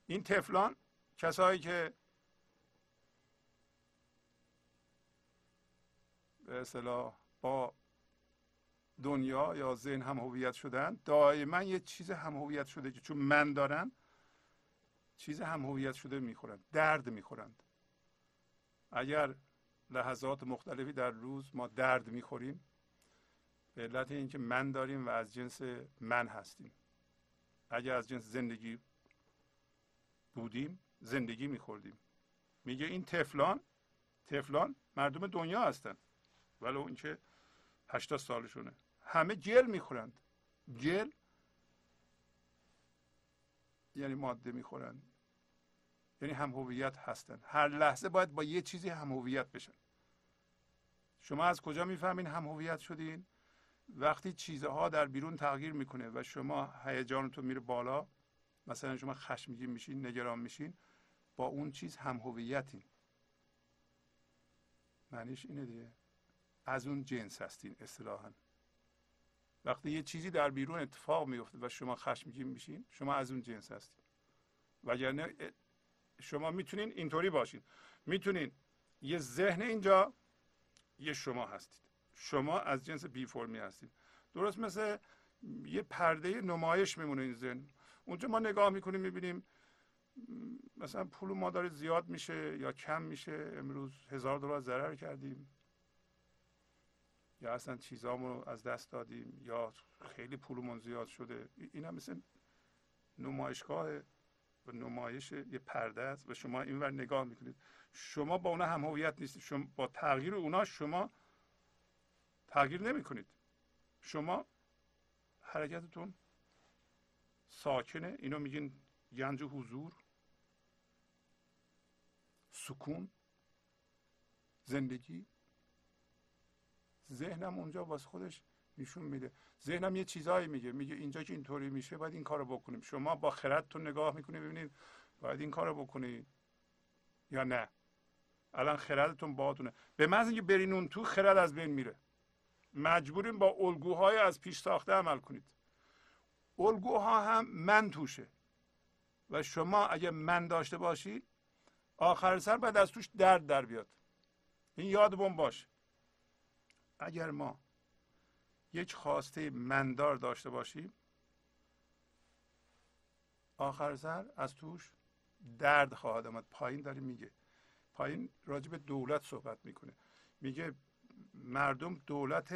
این طفلان کسایی که به اصطلاح با دنیا یا ذهن هم هویت شدن، دائما یه چیز هم هویت شده که چون من دارن، چیز هم هویت شده میخورند، درد میخورند. اگر لحظات مختلفی در روز ما درد میخوریم، به علت اینکه من داریم و از جنس من هستیم. اگر از جنس زندگی بودیم، زندگی میخوردیم. میگه این طفلان مردم دنیا هستن، ولو اینکه 80 سالشونه. همه گل میخورند. گل یعنی ماده میخورند، یعنی هم هویت هستن. هر لحظه باید با یه چیزی هم هویت بشن. شما از کجا میفهمین هم هویت شدین؟ وقتی چیزها در بیرون تغییر میکنه و شما هیجانتون میره بالا، مثلا شما خشمگین میشین، نگران میشین، با اون چیز هم هویتین. معنیش اینه دیگه، از اون جنس هستین اصطلاحاً. وقتی یه چیزی در بیرون اتفاق میفته و شما خشمگین میشین، شما از اون جنس هستین. وگرنه شما میتونین اینطوری باشین، میتونین یه ذهن اینجا، یه شما هستید. شما از جنس بی فرمی هستید. درست مثل یه پرده نمایش میمونه این ذهن. اونجا ما نگاه میکنیم، میبینیم مثلا پول ما داره زیاد میشه یا کم میشه، امروز $1000 ضرر کردیم. یا اصلا چیزامونو از دست دادیم یا خیلی پولمون زیاد شده. این هم مثل نمایشگاه و نمایش یه پرده است و شما اینور نگاه میکنید، شما با اونا هم هویت نیستید. شما با تغییر اونا شما تغییر نمیکنید، شما حرکتتون ساکنه. اینو میگین گنج حضور، سکون، زندگی. ذهنم اونجا واسه خودش نشون میده، ذهنم یه چیزایی میگه اینجا که اینطوری میشه باید این کارو بکنیم. شما با خردتون نگاه میکنید ببینید باید این کارو بکنید یا نه. الان خردتون باهاتونه، به محض اینکه برین اون تو خرد از بین میره. مجبوریم با الگوهای از پیش ساخته عمل کنید. الگوها هم من توشه و شما اگه من داشته باشید آخر سر بعد از توش درد در بیاد. این یادمون باشه. اگر ما یک خواسته مندار داشته باشیم آخر سر از توش درد خواهد آمد. پایین داره میگه، پایین راجب دولت صحبت میکنه، میگه مردم دولت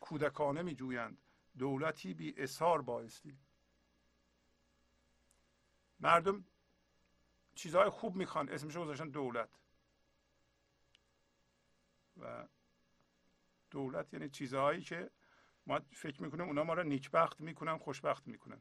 کودکانه میجویند، دولتی بی اثار بایستی. مردم چیزهای خوب میخوان، اسمش گذاشتن دولت. و دولت یعنی چیزهایی که ما فکر میکنیم اونا ما را نیکبخت میکنن، خوشبخت میکنن.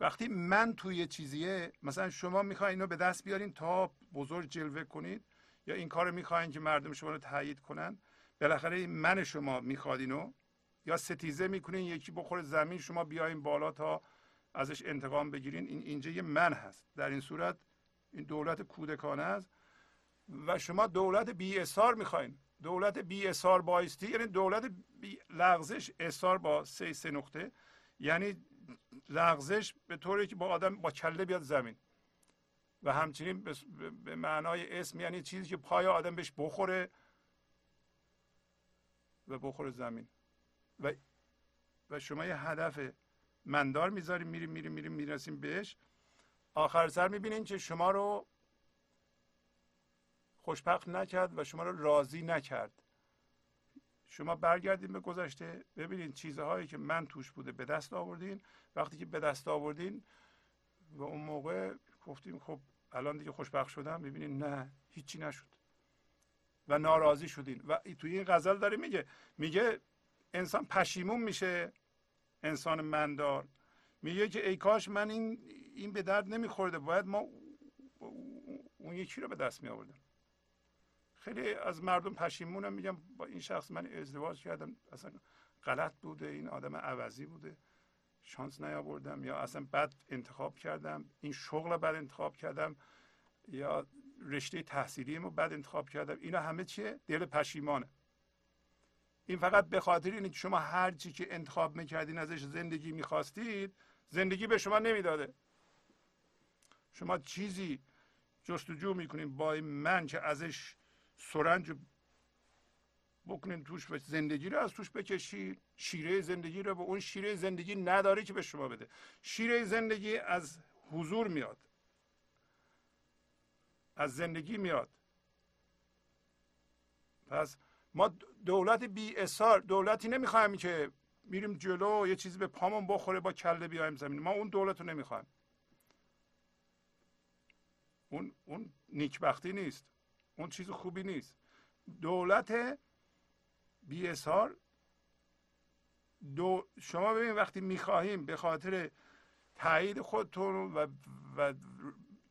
وقتی من توی چیزیه، مثلا شما میخواین اینو به دست بیارین تا بزرگ جلوه کنید یا این کارو میخواین که مردم شما رو تایید کنن، بالاخره من شما میخواد اینو یا ستیزه میکنین یکی بخوره زمین شما بیاین بالا تا ازش انتقام بگیرین. این اینجا یه من هست، در این صورت این دولت کودکانه است و شما دولت بی اثار میخواین. دولت بی اثار بایستی یعنی دولت بی لغزش، اثار با سه نقطه یعنی لغزش به طوری که با آدم با کله بیاد زمین و همچنین به معنای اسم یعنی چیزی که پای آدم بهش بخوره و بخوره زمین. و شما یه هدف مندار میذاریم، میریم میرسیم بهش، آخر سر میبینین که شما رو خوشبخت نکرد و شما رو راضی نکرد. شما برگردین به گذشته ببینین چیزهایی که من توش بوده به دست آوردین. وقتی که به دست آوردین و اون موقع گفتیم خب الان دیگه خوشبخت شدم، ببینین نه هیچی نشد و ناراضی شدین. و توی این غزل داره میگه انسان پشیمون میشه، انسان مندار میگه که ای کاش من این به درد نمیخورده، باید ما اون یکی رو به دست می آوردم. خیلی از مردم پشیمونم، میگم با این شخص من ازدواج کردم اصلا غلط بوده، این آدم عوضی بوده شانس نیاوردم، یا اصلا بد انتخاب کردم، این شغل بد انتخاب کردم، یا رشته تحصیلیمو بد انتخاب کردم. اینا همه چیه؟ دل پشیمانه. این فقط به خاطر اینه که شما هر چی که انتخاب میکردین ازش زندگی میخواستید زندگی به شما نمیداده. شما چیزی جستجو میکنین با این من که ازش سرنج بکنین توش و زندگی رو از توش بکشی، شیره زندگی رو به اون شیره زندگی نداری که به شما بده. شیره زندگی از حضور میاد، از زندگی میاد. پس ما دولت بی اثار، دولتی نمیخوایم که میریم جلو یه چیزی به پامون بخوره با کله بیایم زمین. ما اون دولت رو نمیخوایم، اون نیکبختی نیست، اون چیز خوبی نیست. دولت بی اثار شما ببین وقتی میخواهیم به خاطر تایید خودتون و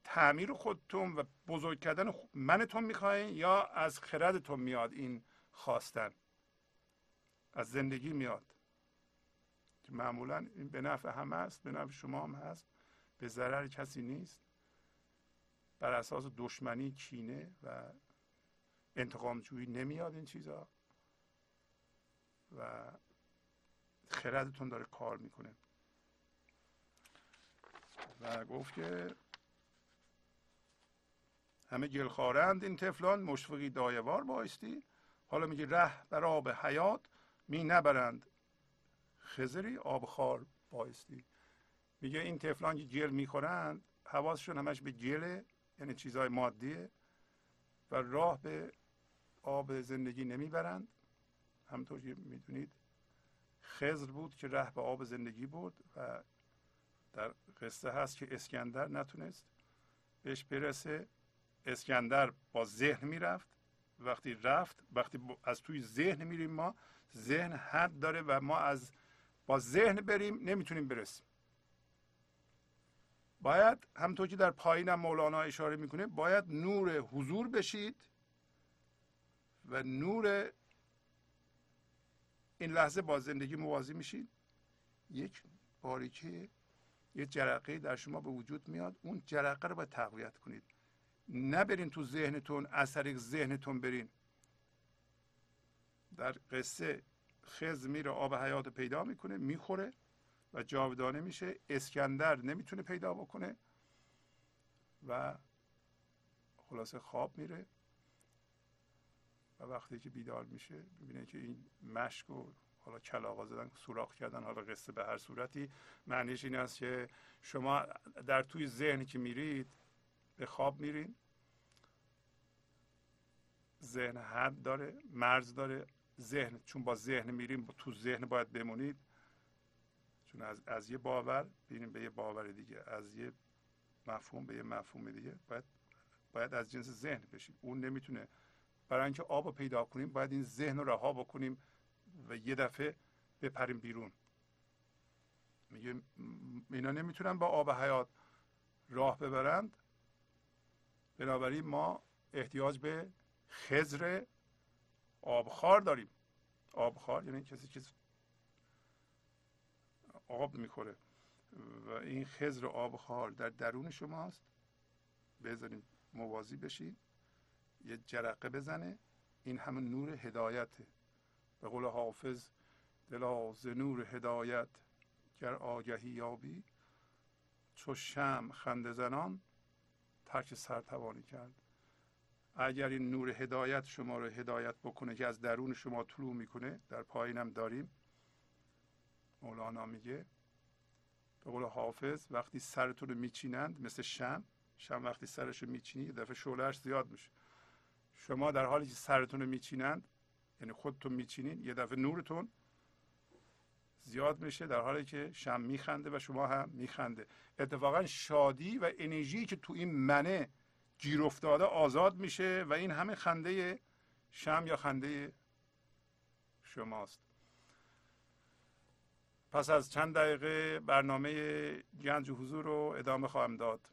تعمیر خودتون و بزرگ کردن منتون میخواهیم، یا از خردتون میاد این خواستن، از زندگی میاد که معمولا این به نفع همه است، به نفع شما هم هست، به ضرر کسی نیست، بر اساس دشمنی، کینه و انتقامجویی نمیاد این چیزا و خردتون داره کار میکنه. و گفت که همه گلخوارند این طفلان، مشفقی دایه‌وار بایستی. حالا میگه ره بر آب حیات می نبرند، خضری آبخوار بایستی. میگه این طفلان که گل میخورند حواسشون همش به گله یعنی چیزهای مادیه و راه به آب زندگی نمیبرند. همونطور که میدونید خضر بود که ره به آب زندگی برد و در قصه هست که اسکندر نتونست بهش برسه. اسکندر با ذهن میرفت، وقتی از توی ذهن میریم ما، ذهن حد داره و ما از با ذهن بریم نمیتونیم برسیم. باید همونطور که در پایینم مولانا اشاره میکنه، باید نور حضور بشید و نور این لحظه با زندگی موازی میشید. یک باریکه، یک جرقه در شما به وجود میاد، اون جرقه رو باید تقویت کنید. نبرین تو ذهنتون، از طریق ذهنتون برین. در قصه خضر میره آب حیات پیدا میکنه، میخوره و جاودانه میشه. اسکندر نمیتونه پیدا بکنه و خلاصه خواب میره و وقتی که بیدار میشه ببینه که این مشک و حالا کلاغا زدن، سوراخ کردن. حالا قصه به هر صورتی معنیش این است که شما در توی ذهن که میرید به خواب میرین، ذهن حد داره، مرز داره. ذهن چون با ذهن میریم، تو ذهن باید بمونید، چون از یه باور بیریم به یه باور دیگه، از یه مفهوم به یه مفهوم دیگه، باید از جنس ذهن بشید. اون نمیتونه. برای اینکه آب رو پیدا کنیم باید این ذهن رو رها بکنیم و یه دفعه بپریم بیرون. میگه اینا نمیتونن با آب حیات راه ببرند، بنابراین ما احتیاج به خضر آبخوار داریم. آبخوار یعنی کسی که آب میخوره و این خضر آبخوار در درون شماست. بذاریم موازی بشید، یه جرقه بزنه، این همون نور هدایته. به قول حافظ دلا ز نور هدایت گر آگهی یابی، چو شمع خنده زنان ترک سر توانی کرد. اگر این نور هدایت شما رو هدایت بکنه که از درون شما طلوع میکنه، در پایینم داریم. مولانا میگه به قول حافظ وقتی سرتون رو میچینند مثل شمع وقتی سرش رو میچینی یه دفعه شعله‌اش زیاد میشه. شما در حالی که سرتون رو میچینند، یعنی خودتون میچینین، یه دفعه نورتون زیاد میشه، در حالی که شمع میخنده و شما هم میخنده. اتفاقا شادی و انرژی که تو این منه گیر افتاده آزاد میشه و این همه خنده شمع یا خنده شماست. پس از چند دقیقه برنامه گنج حضور رو ادامه خواهم داد.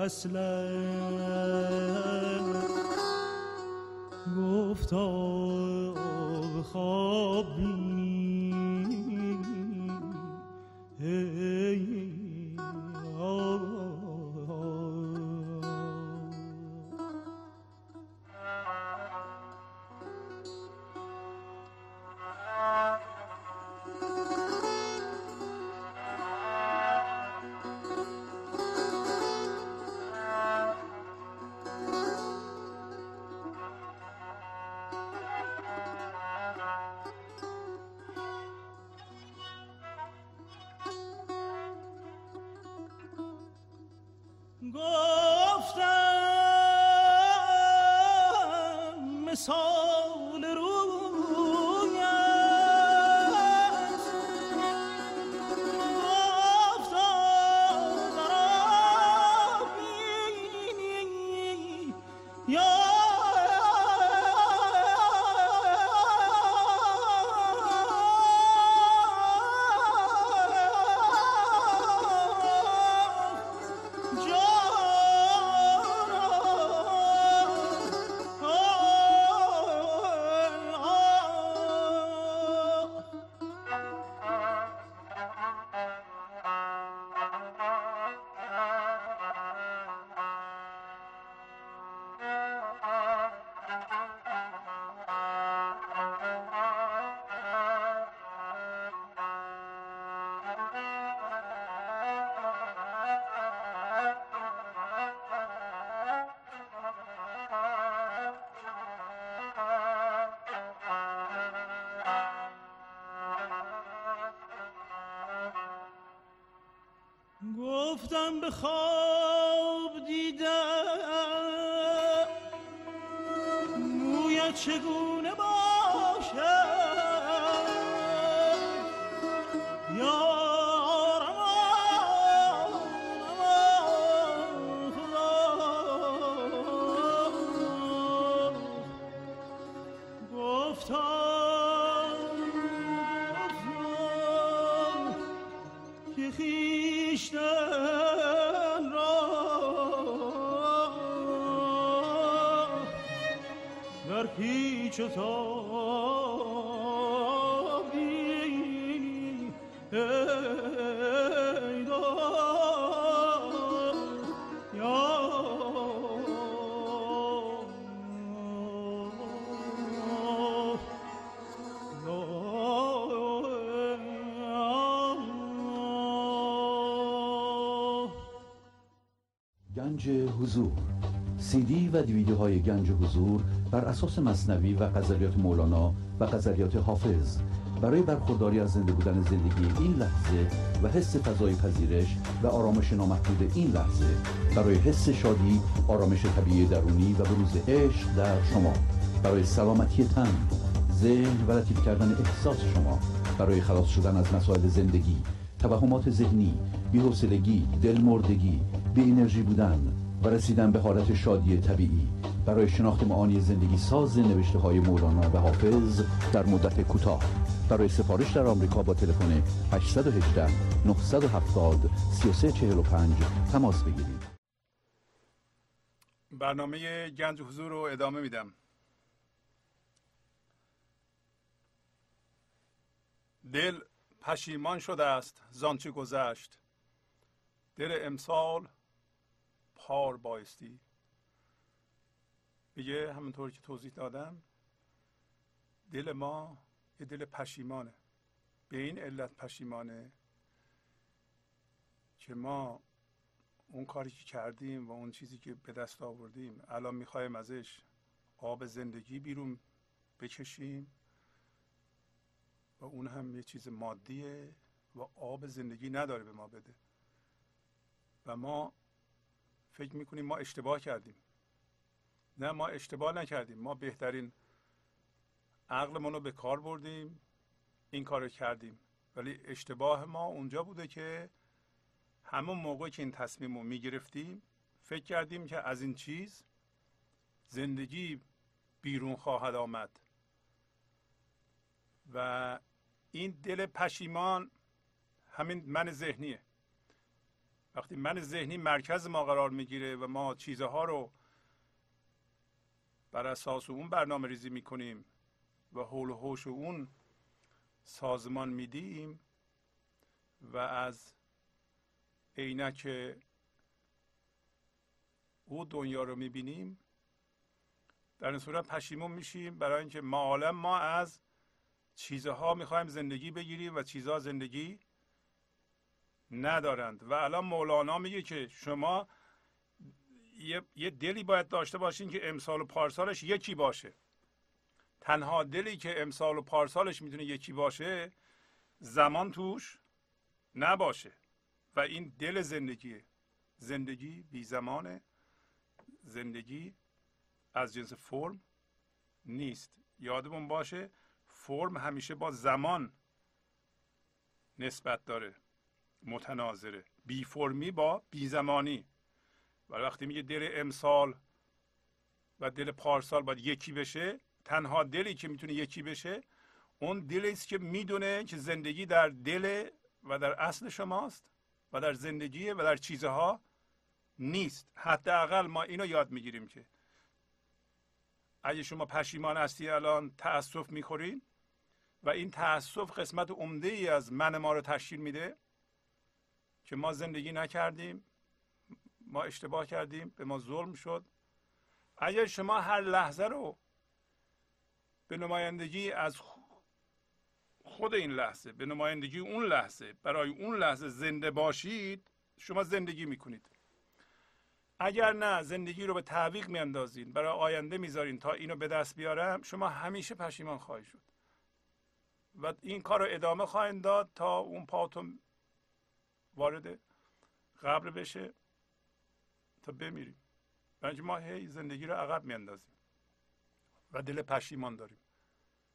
اصلا گفت آب خوابی ای گفتم به خواب دیدم مویت چگونه باشد یارم آرام خدا گفتم که خیشتم هیچ تابی ای گنج حضور CD و دیویدیوهای گنج حضور بر اساس مثنوی و غزلیات مولانا و غزلیات حافظ برای برخورداری از زنده بودن زندگی این لحظه و حس فضای پذیرش و آرامش نامحدود این لحظه برای حس شادی، آرامش طبیعی درونی و بروز عشق در شما، برای سلامتی تن، ذهن و لطیف کردن احساس شما، برای خلاص شدن از مسائل زندگی، توهمات ذهنی، بی‌حوصلگی، دلمردگی، بی‌انرژی بودن و رسیدن به حالت شادی طبیعی، برای شناخت معانی زندگی ساز نوشته‌های مولانا و حافظ در مدت کوتاه. برای سفارش در آمریکا با تلفن 818 970 3345 تماس بگیرید. برنامه گنج حضور رو ادامه میدم. دل پشیمان شده است زانچه گذشت، دل امسال پار بایستی. دیگه همونطور که توضیح دادم دل ما یه دل پشیمانه، به این علت پشیمانه که ما اون کاری که کردیم و اون چیزی که به دست آوردیم الان میخوایم ازش آب زندگی بیرون بکشیم و اون هم یه چیز مادیه و آب زندگی نداره به ما بده و ما فکر میکنیم ما اشتباه کردیم. نه، ما اشتباه نکردیم، ما بهترین عقلمون رو به کار بردیم، این کار رو کردیم، ولی اشتباه ما اونجا بوده که همون موقعی که این تصمیم رو میگرفتیم فکر کردیم که از این چیز زندگی بیرون خواهد آمد و این دل پشیمان همین من ذهنیه. وقتی من ذهنی مرکز ما قرار میگیره و ما چیزها رو بر اساس اون برنامه ریزی میکنیم و حول و حوش اون سازمان میدیم و از عینک او دنیا رو میبینیم، در این صورت پشیمون میشیم، برای اینکه معالم ما از چیزها میخوایم زندگی بگیریم و چیزها زندگی ندارند. و الان مولانا میگه که شما یه دلی باید داشته باشین که امسال و پارسالش یکی باشه. تنها دلی که امسال و پارسالش میتونه یکی باشه زمان توش نباشه و این دل زندگیه. زندگی بی زمانه، زندگی از جنس فرم نیست. یادمون باشه فرم همیشه با زمان نسبت داره، متناظره. بی فرمی با بی زمانی. و وقتی میگه دل امسال و دل پارسال باید یکی بشه، تنها دلی که میتونه یکی بشه اون دلی است که میدونه که زندگی در دل و در اصل شماست و در زندگی و در چیزها نیست. حداقل ما اینو یاد میگیریم که اگه شما پشیمان هستی، الان تأسف میخورین و این تأسف قسمت عمده ای از من ما رو تشکیل میده که ما زندگی نکردیم، ما اشتباه کردیم، به ما ظلم شد. اگر شما هر لحظه رو به نمایندگی از خود این لحظه، به نمایندگی اون لحظه، برای اون لحظه زنده باشید، شما زندگی میکنید. اگر نه زندگی رو به تعویق میاندازین، برای آینده میذارین تا اینو به دست بیارم، شما همیشه پشیمان خواهید شد و این کار رو ادامه خواهید داد تا اون پاتون وارد قبر بشه تا بمیریم. بنابراین ما هی زندگی رو عقب میاندازیم و دل پشیمان داریم.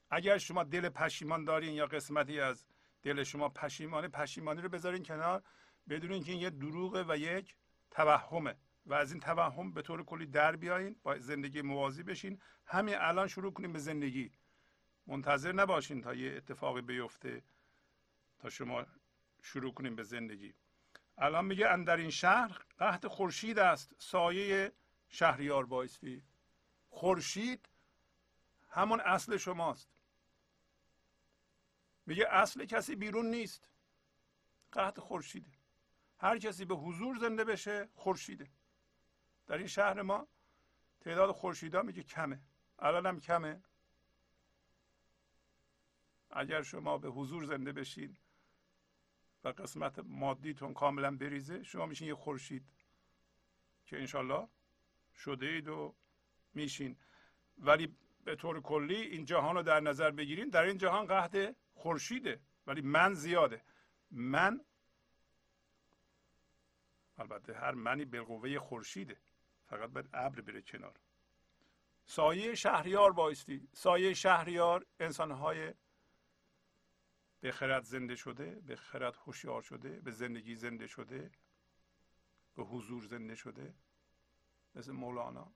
اگر شما دل پشیمان دارین یا قسمتی از دل شما پشیمانه، پشیمانی رو بذارین کنار، بدونین که این یه دروغه و یک توهمه و از این توهم به طور کلی در بیاین، با زندگی موازی بشین. همین الان شروع کنیم به زندگی. منتظر نباشین تا یه اتفاقی بیفته تا شما شروع کنیم به زندگی. الان میگه اندر این شهر قحط خورشید است سایه شهریار بایستی. خورشید همون اصل شماست. میگه اصل کسی بیرون نیست، قحط خورشیده. هر کسی به حضور زنده بشه خورشیده. در این شهر ما تعداد خورشیدها میگه کمه، الان هم کمه. اگر شما به حضور زنده بشین و قسمت مادیتون کاملا بریزه، شما میشین یه خورشید که انشالله شده اید و میشین. ولی به طور کلی این جهان رو در نظر بگیریم، در این جهان قحط خورشیده ولی من زیاده. من البته هر منی بالقوه خورشیده، فقط باید ابر بره کنار. سایه شهریار بایستی. سایه شهریار انسانهای به خرد زنده شده، به خرد هوشیار شده، به زندگی زنده شده، به حضور زنده شده، مثل مولانا.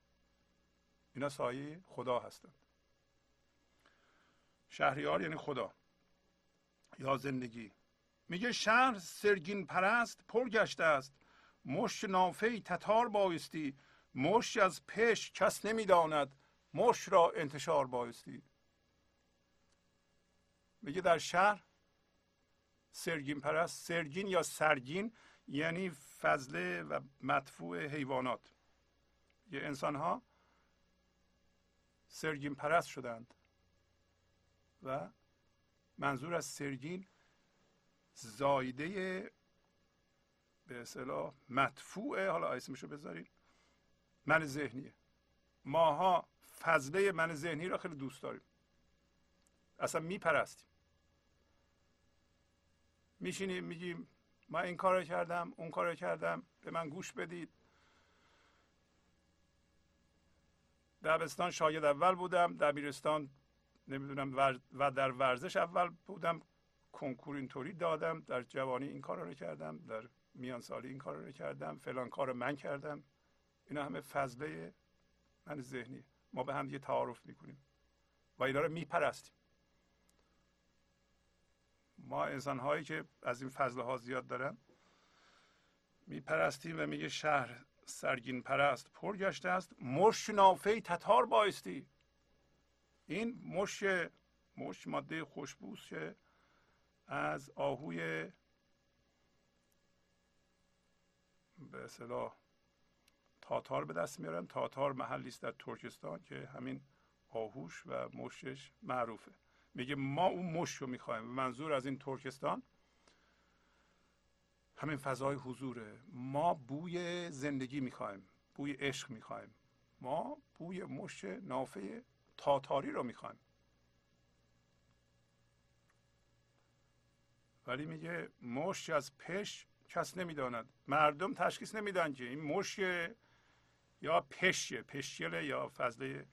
اینا سایه خدا هستند. شهریار یعنی خدا یا زندگی. میگه شهر سرگین پرست پر گشته است، مشت نافه تتار بایستی. مشت از پیش کس نمیداند، مشت را انتشار بایستی. میگه در شهر سرگین پرست. سرگین یا سرگین یعنی فضله و مدفوع حیوانات. یه انسان ها سرگین پرست شدند و منظور از سرگین زایده به اصطلاح مدفوعه، حالا اسمشو بذارید، من ذهنیه. ماها فضله من ذهنی را خیلی دوست داریم، اصلا میپرستیم. میشینیم میگیم من این کار را کردم، اون کار را کردم، به من گوش بدید. دبستان شاید اول بودم، دبیرستان نمیدونم و در ورزش اول بودم، کنکور اینطوری دادم، در جوانی این کار را کردم، در میان سالی این کار را کردم، فلان کار را من کردم. اینا همه فضله من ذهنی. ما به هم دیگه تعارف میکنیم و اینا را میپرستیم. ما انسان هایی که از این فضله ها زیاد دارن میپرستیم و میگه شهر سرگین پرست پر گشته است، مش نافه تتار بایستی. این مش ماده خوشبوست که از آهوی به اصطلاح تاتار به دست میارن. تاتار محلی است در ترکستان که همین آهوش و مشش معروفه. میگه ما اون مش رو میخوایم. منظور از این ترکستان همین فضای حضوره. ما بوی زندگی میخوایم، بوی عشق میخوایم، ما بوی مش نافه تاتاری رو میخوایم. ولی میگه مش از پش کس نمیداند. مردم تشخیص نمیدن که این مش یا پشه، پشیله یا فضله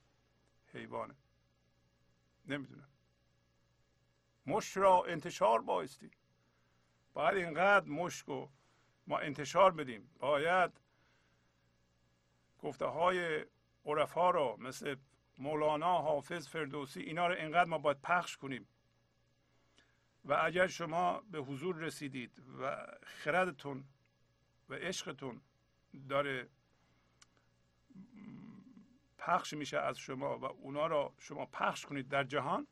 حیوانه، نمیدونن. مش را انتشار بایستی. باید اینقدر مشکو ما انتشار بدیم. باید گفته های عرفا رو مثل مولانا، حافظ، فردوسی، اینا رو اینقدر ما باید پخش کنیم. و اگر شما به حضور رسیدید و خردتون و عشقتون داره پخش میشه از شما و اونا را شما پخش کنید در جهان،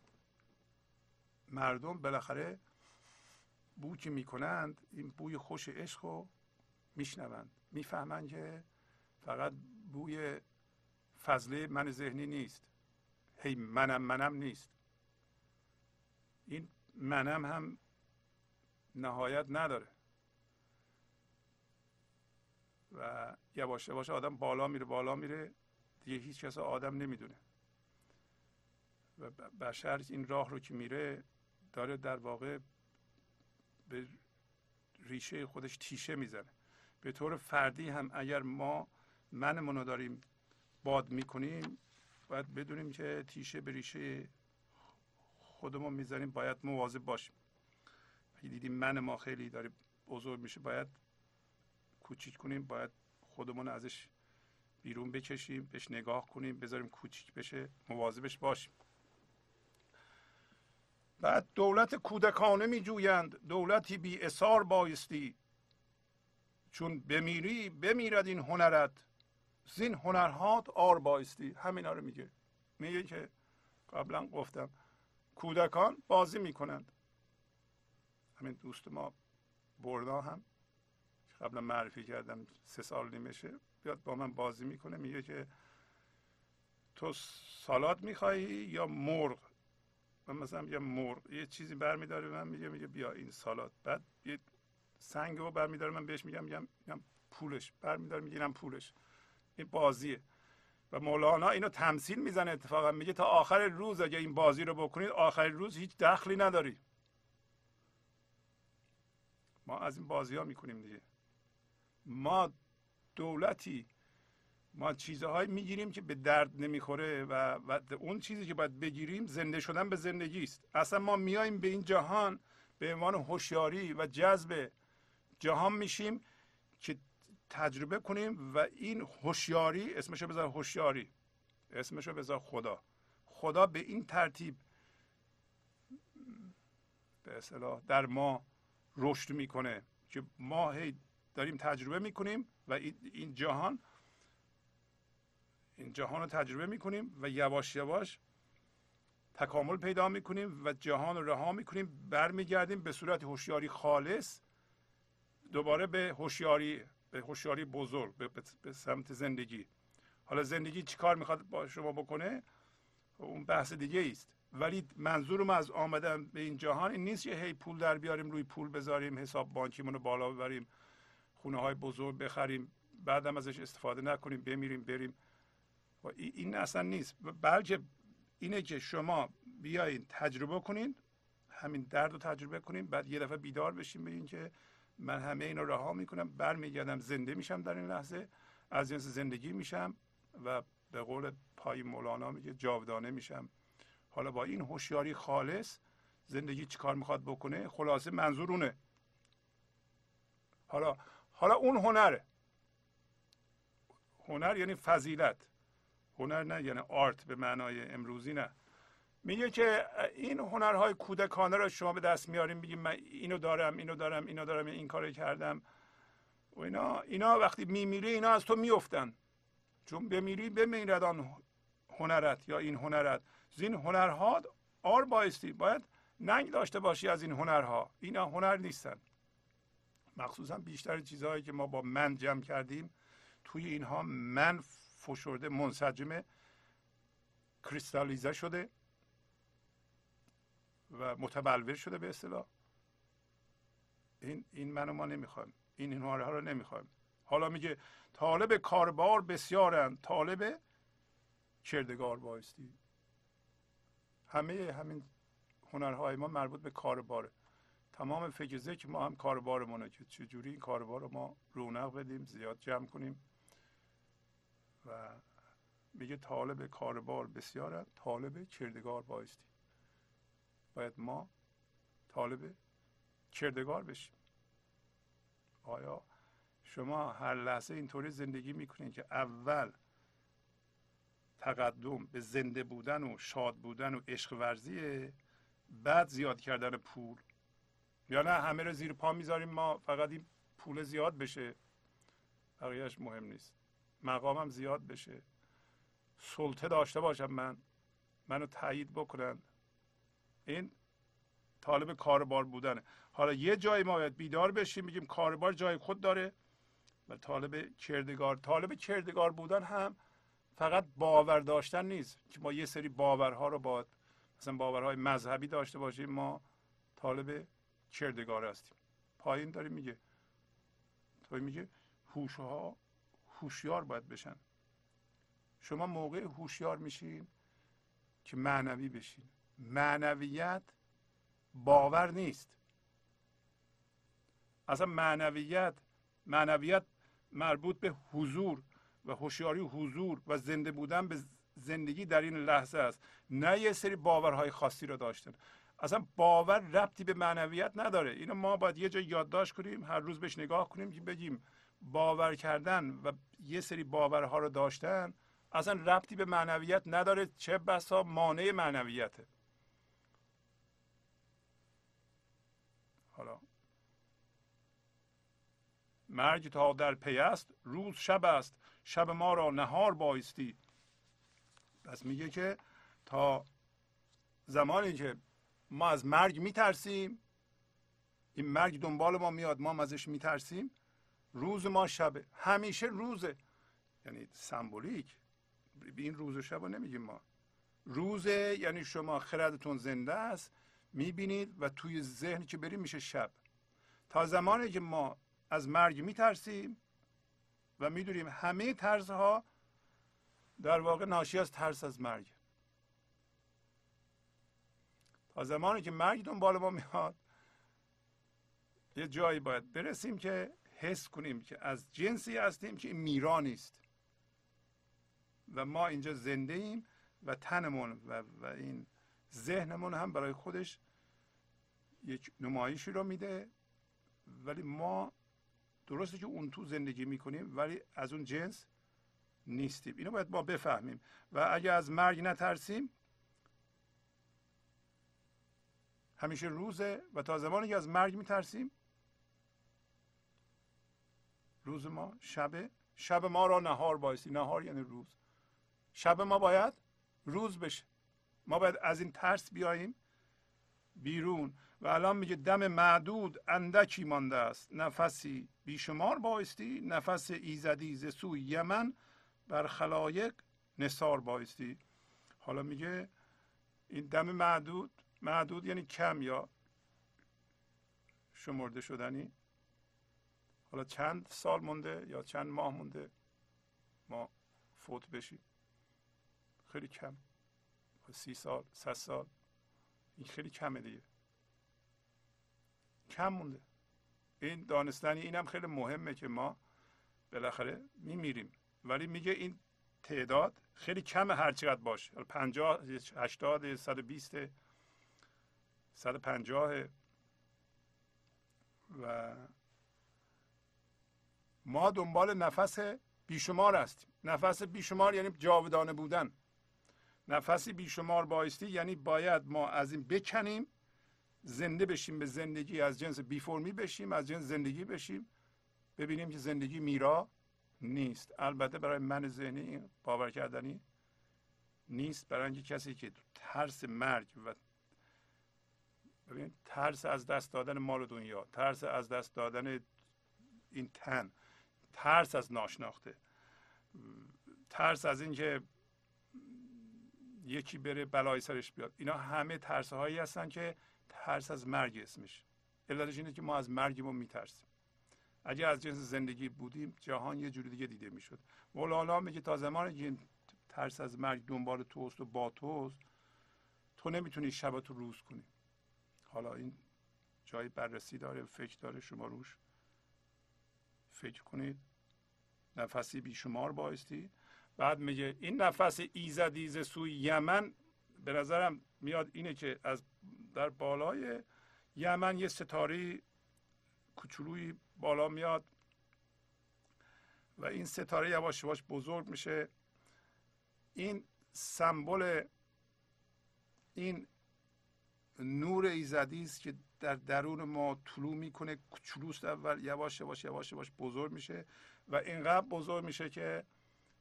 مردم بالاخره بوی که میکنند این بوی خوش عشق رو میشنوند، میفهمند که فقط بوی فضله من ذهنی نیست، هی منم نیست. این منم هم نهایت نداره و یواش یواش آدم بالا میره دیگه هیچ کس آدم نمیدونه و بشر این راه رو که میره داره در واقع به ریشه خودش تیشه میزنه. به طور فردی هم اگر ما منمونو داریم باد میکنیم باید بدونیم که تیشه به ریشه خودمون میزنیم، باید مواظب باشیم. اگه دیدیم من ما خیلی داره بزرگ میشه باید کوچیک کنیم، باید خودمون ازش بیرون بکشیم، بهش نگاه کنیم، بذاریم کوچیک بشه، مواظبش باشیم. بعد دولت کودکانه می جویند، دولتی بی اثار بایستی. چون بمیری بمیرد این هنرت، زین هنرهات آر بایستی. همینا رو میگه. میگه که قبلا گفتم کودکان بازی میکنند. همین دوست ما برنا هم قبلا معرفی کردم 3 سال نمیشه بیاد با من بازی میکنه، میگه که تو سالاد میخوایی یا مرغ؟ من مثلا میگم مرغ. یه چیزی برمیداره من میگه بیا این سالاد. بعد یه سنگ رو برمیداره من بهش میگم پولش. برمیداره میگم پولش. این بازیه. و مولانا اینو تمثیل میزنه اتفاقا، میگه تا آخر روز اگه این بازی رو بکنید آخر روز هیچ دخلی نداری. ما از این بازی ها میکنیم دیگه. ما دولتی، ما چیزهایی میگیریم که به درد نمیخوره و اون چیزی که باید بگیریم زنده شدن به زندگی است. اصلا ما میایم به این جهان به عنوان هوشیاری و جذب جهان میشیم که تجربه کنیم و این هوشیاری اسمشو بذار هوشیاری، اسمشو بذار خدا. خدا به این ترتیب به اصطلاح در ما رشد میکنه که ما هی داریم تجربه میکنیم و این جهان رو تجربه میکنیم و یواش یواش تکامل پیدا میکنیم و جهان رو رها میکنیم، برمیگردیم به صورت هوشیاری خالص دوباره به هوشیاری بزرگ، به سمت زندگی. حالا زندگی چیکار میخواد با شما بکنه اون بحث دیگه ایست، ولی منظورم از آمدن به این جهان این نیست که هی پول در بیاریم، روی پول بذاریم، حساب بانکیمون رو بالا ببریم، خونه های بزرگ بخریم، بعدم ازش استفاده نکنیم، بمیریم بریم. و این اصلا نیست، بلکه اینه که شما بیاین تجربه کنین، همین درد رو تجربه کنین، بعد یه دفعه بیدار بشین ببینین که من همه اینا رها میکنم، برمیگردم زنده میشم، در این لحظه از جنس زندگی میشم و به قول پای مولانا میگه جاودانه میشم. حالا با این هوشیاری خالص زندگی چیکار میخواد بکنه، خلاصه منظورونه. حالا اون هنره. هنر یعنی فضیلت، هنر نه یعنی آرت به معنای امروزی نه. میگه که این هنرهای کودکانه رو شما به دست میاریم، میگیم من اینو دارم، اینو دارم، اینو دارم، این کارو کردم، و اینا وقتی میمیری اینا از تو میفتن، چون بمیری بمیرد آن هنرت یا این هنرت. زین هنرها آر بایستی، باید ننگ داشته باشی از این هنرها. اینا هنر نیستن، مخصوصا بیشتر چیزهایی که ما با من جمع کردیم توی اینها من فشرده، منسجمه، کریستالیزه شده و متبلور شده به اصطلاح. این منو ما نمیخوایم، این هنرها رو نمیخوایم. حالا میگه طالب کاربار بسیارند، طالب کردگار بایستی. همه همین هنرهای ما مربوط به کارباره. تمام فکر ذکر ما هم کاربارمونه که چجوری این کاربار رو ما رونق بدیم، زیاد جمع کنیم. و میگه طالب کاربار بسیارند، طالب کردگار بایستی. باید ما طالب کردگار بشیم. آیا شما هر لحظه اینطوری زندگی میکنید که اول تقدم به زنده بودن و شاد بودن و عشق ورزیه، بعد زیاد کردن پول؟ یا نه همه رو زیر پا میذاریم، ما فقط این پول زیاد بشه بقیهش مهم نیست، مقامم زیاد بشه، سلطه داشته باشم، منو تایید بکنن. این طالب کاربار بودنه. حالا یه جایی ما باید بیدار بشیم، میگیم کاربار جای خود داره و طالب کردگار. طالب کردگار بودن هم فقط باور داشتن نیست که ما یه سری باورها رو باید، مثلا باورهای مذهبی داشته باشیم. ما طالب کردگار هستیم. پایین داریم میگه، تو میگه هوش‌ها هوشیار باید بشن. شما موقع هوشیار میشین که معنوی بشین. معنویت باور نیست. اصلا معنویت مربوط به حضور و هوشیاری حضور و زنده بودن به زندگی در این لحظه است، نه یه سری باورهای خاصی رو داشتن. اصلا باور ربطی به معنویت نداره. اینو ما باید یه جا یادداشت کنیم، هر روز بهش نگاه کنیم که بگیم باور کردن و یه سری باورها رو داشتن اصلا ربطی به معنویت نداره، چه بسا مانع معنویته. حالا مرگ تا در پی است، روز شب است، شب ما را نهار بایستی. پس میگه که تا زمانی که ما از مرگ میترسیم، این مرگ دنبال ما میاد، ما ازش میترسیم، روز ما شبه، همیشه روزه. یعنی سمبولیک، این روز و شب رو نمیگیم ما. روزه یعنی شما خردتون زنده است، میبینید و توی ذهن که بریم میشه شب. تا زمانی که ما از مرگ میترسیم و میدونیم همه ترسها در واقع ناشی از ترس از مرگ، تا زمانی که مرگ دنبال ما میاد یه جایی باید برسیم که حس کنیم که از جنسی هستیم که میرانی است و ما اینجا زنده ایم و تنمون و این ذهنمون هم برای خودش یک نمایشی رو میده، ولی ما درسته که اون تو زندگی میکنیم ولی از اون جنس نیستیم. اینو باید ما بفهمیم و اگه از مرگ نترسیم، همیشه روزه و تا زمانی که از مرگ میترسیم روز ما شبه، شب ما را نهار بایستی. نهار یعنی روز. شب ما باید روز بشه. ما باید از این ترس بیاییم بیرون. و الان میگه دم معدود اندکی مانده است، نفسی بیشمار بایستی، نفس ایزدی ز سوی یمن بر خلایق نثار بایستی. حالا میگه این دم معدود یعنی کم یا شمرده شدنی. حالا چند سال مونده یا چند ماه مونده ما فوت بشیم؟ خیلی کم. 30 سال، 100 سال، این خیلی کمه دیگه. کم مونده. این دانستنی اینم خیلی مهمه که ما بالاخره میمیریم، ولی میگه این تعداد خیلی کمه، هر چقدر باشه. 50، 80، 120، 150. و ما دنبال نفس بیشمار هستیم. نفس بیشمار یعنی جاودانه بودن. نفسی بیشمار بایستی یعنی باید ما از این بکنیم، زنده بشیم به زندگی، از جنس بی فرمی بشیم، از جنس زندگی بشیم ببینیم که زندگی میرا نیست. البته برای من ذهنی باور کردنی نیست، برای اینکه کسی که ترس مرگ و ببین ترس از دست دادن مال و دنیا، ترس از دست دادن این تن، ترس از ناشناخته، ترس از اینکه یکی بره بلای سرش بیاد، اینا همه ترس هایی هستن که ترس از مرگ اسمش. علتش اینه که ما از مرگمون میترسیم. اگه از جنس زندگی بودیم جهان یه جوری دیگه دیده میشد. مولانا میگه تا زمانی که ترس از مرگ دنبال توست و با توست، تو نمیتونی شباتو روز کنی. حالا این جای بررسی داره، فکر داره، شما روش فکر کنید. نفسی بیشمار بایستی. بعد میگه این نفس ایزدیز سوی یمن، به نظرم میاد اینه که از در بالای یمن یه ستاره کوچولویی بالا میاد و این ستاره یواش یواش بزرگ میشه. این سمبل این نور ایزدی است که در درون ما طلوع میکنه، کوچولوست اول، یواش یواش یواش یواش بزرگ میشه و اینقدر بزرگ میشه که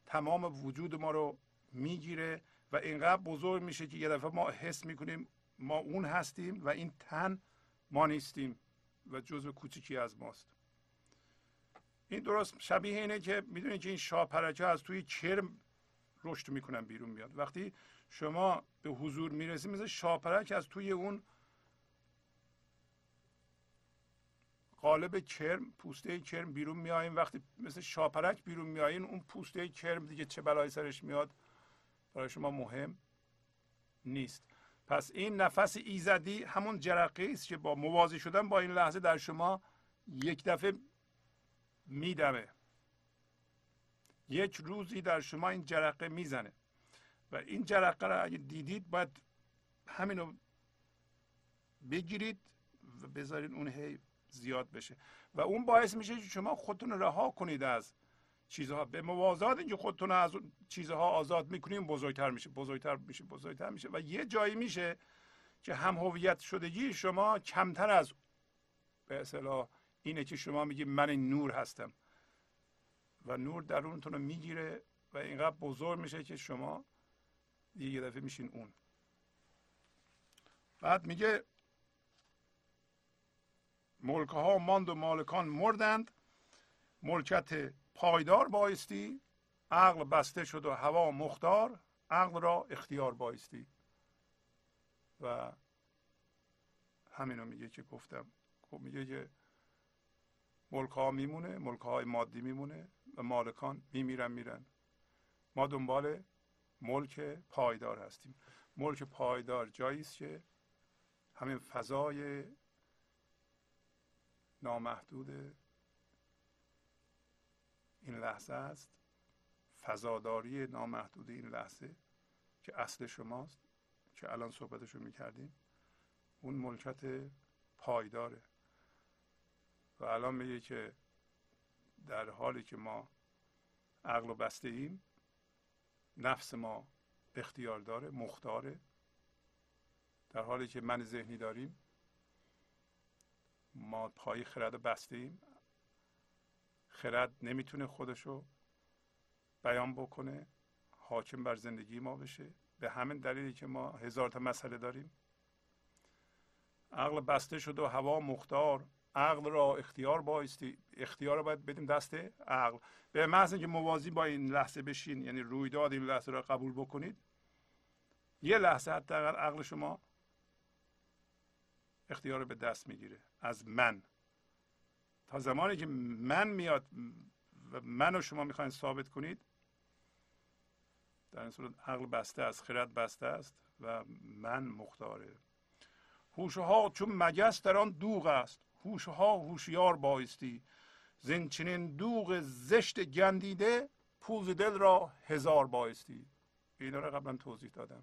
تمام وجود ما رو میگیره و اینقدر بزرگ میشه که یه دفعه ما حس میکنیم ما اون هستیم و این تن ما نیستیم و جزء کوچیکی از ماست. این درست شبیه اینه که میدونید که این شاپرکه از توی چرم رشد میکنن بیرون میاد. وقتی شما به حضور میرسید مثل شاپرک از توی اون قالب کرم، پوسته کرم بیرون میاییم. وقتی مثل شاپرک بیرون میاییم اون پوسته کرم دیگه چه بلایی سرش میاد برای شما مهم نیست. پس این نفس ایزدی همون جرقه است که با موازی شدن با این لحظه در شما یک دفعه میدمه. یک روزی در شما این جرقه میزنه و این جرقه را اگه دیدید باید همینو بگیرید و بذارید اون هی زیاد بشه و اون باعث میشه که شما خودتون رها کنید از چیزها. به موازات اینکه خودتون از چیزها آزاد میکنیم بزرگتر میشه، بزرگتر میشه، بزرگتر میشه و یه جایی میشه که هم هویت شدگی شما کمتر از به اصطلاح اینه که شما میگی من نور هستم و نور درونتون رو میگیره و اینقدر بزرگ میشه که شما یه دفعه میشین اون. بعد میگه ملک ها ماند و مالکان مردند، ملکت پایدار بایستی، عقل بسته شد و هوا مختار، عقل را اختیار بایستی. و همینو میگه که گفتم. خب میگه که ملک ها میمونه، ملک های مادی میمونه و مالکان میمیرن میرن. ما دنبال ملک پایدار هستیم. ملک پایدار جایی است که همین فضای نامحدود این لحظه است، فضاداری نامحدود این لحظه که اصل شماست که الان صحبتشو میکردیم، اون ملکت پایداره. و الان میگه که در حالی که ما عقل و بسته ایم، نفس ما اختیار داره، مختاره. در حالی که من ذهنی داریم، ما پای خرد بسته ایم. خرد نمیتونه خودشو بیان بکنه، حاکم بر زندگی ما بشه، به همین دلیلی که ما هزار تا مسئله داریم. عقل بسته شد و هوا مختار، عقل را اختیار بایستی. اختیار را باید بدیم دست عقل. به محض اینکه موازی با این لحظه بشین، یعنی رویداد این لحظه را قبول بکنید، یه لحظه حتی عقل شما اختیار رو به دست میگیره از من. تا زمانی که من میاد و منو شما میخواین ثابت کنید، در این صورت عقل بسته است، خرد بسته است و من مختاره. هوشها چون مگس در آن دوغ است، هوشها هوشیار بایستی، زین چنین دوغ زشت گندیده، پوز دل را هزار بایستی. اینا رو قبلا توضیح دادم.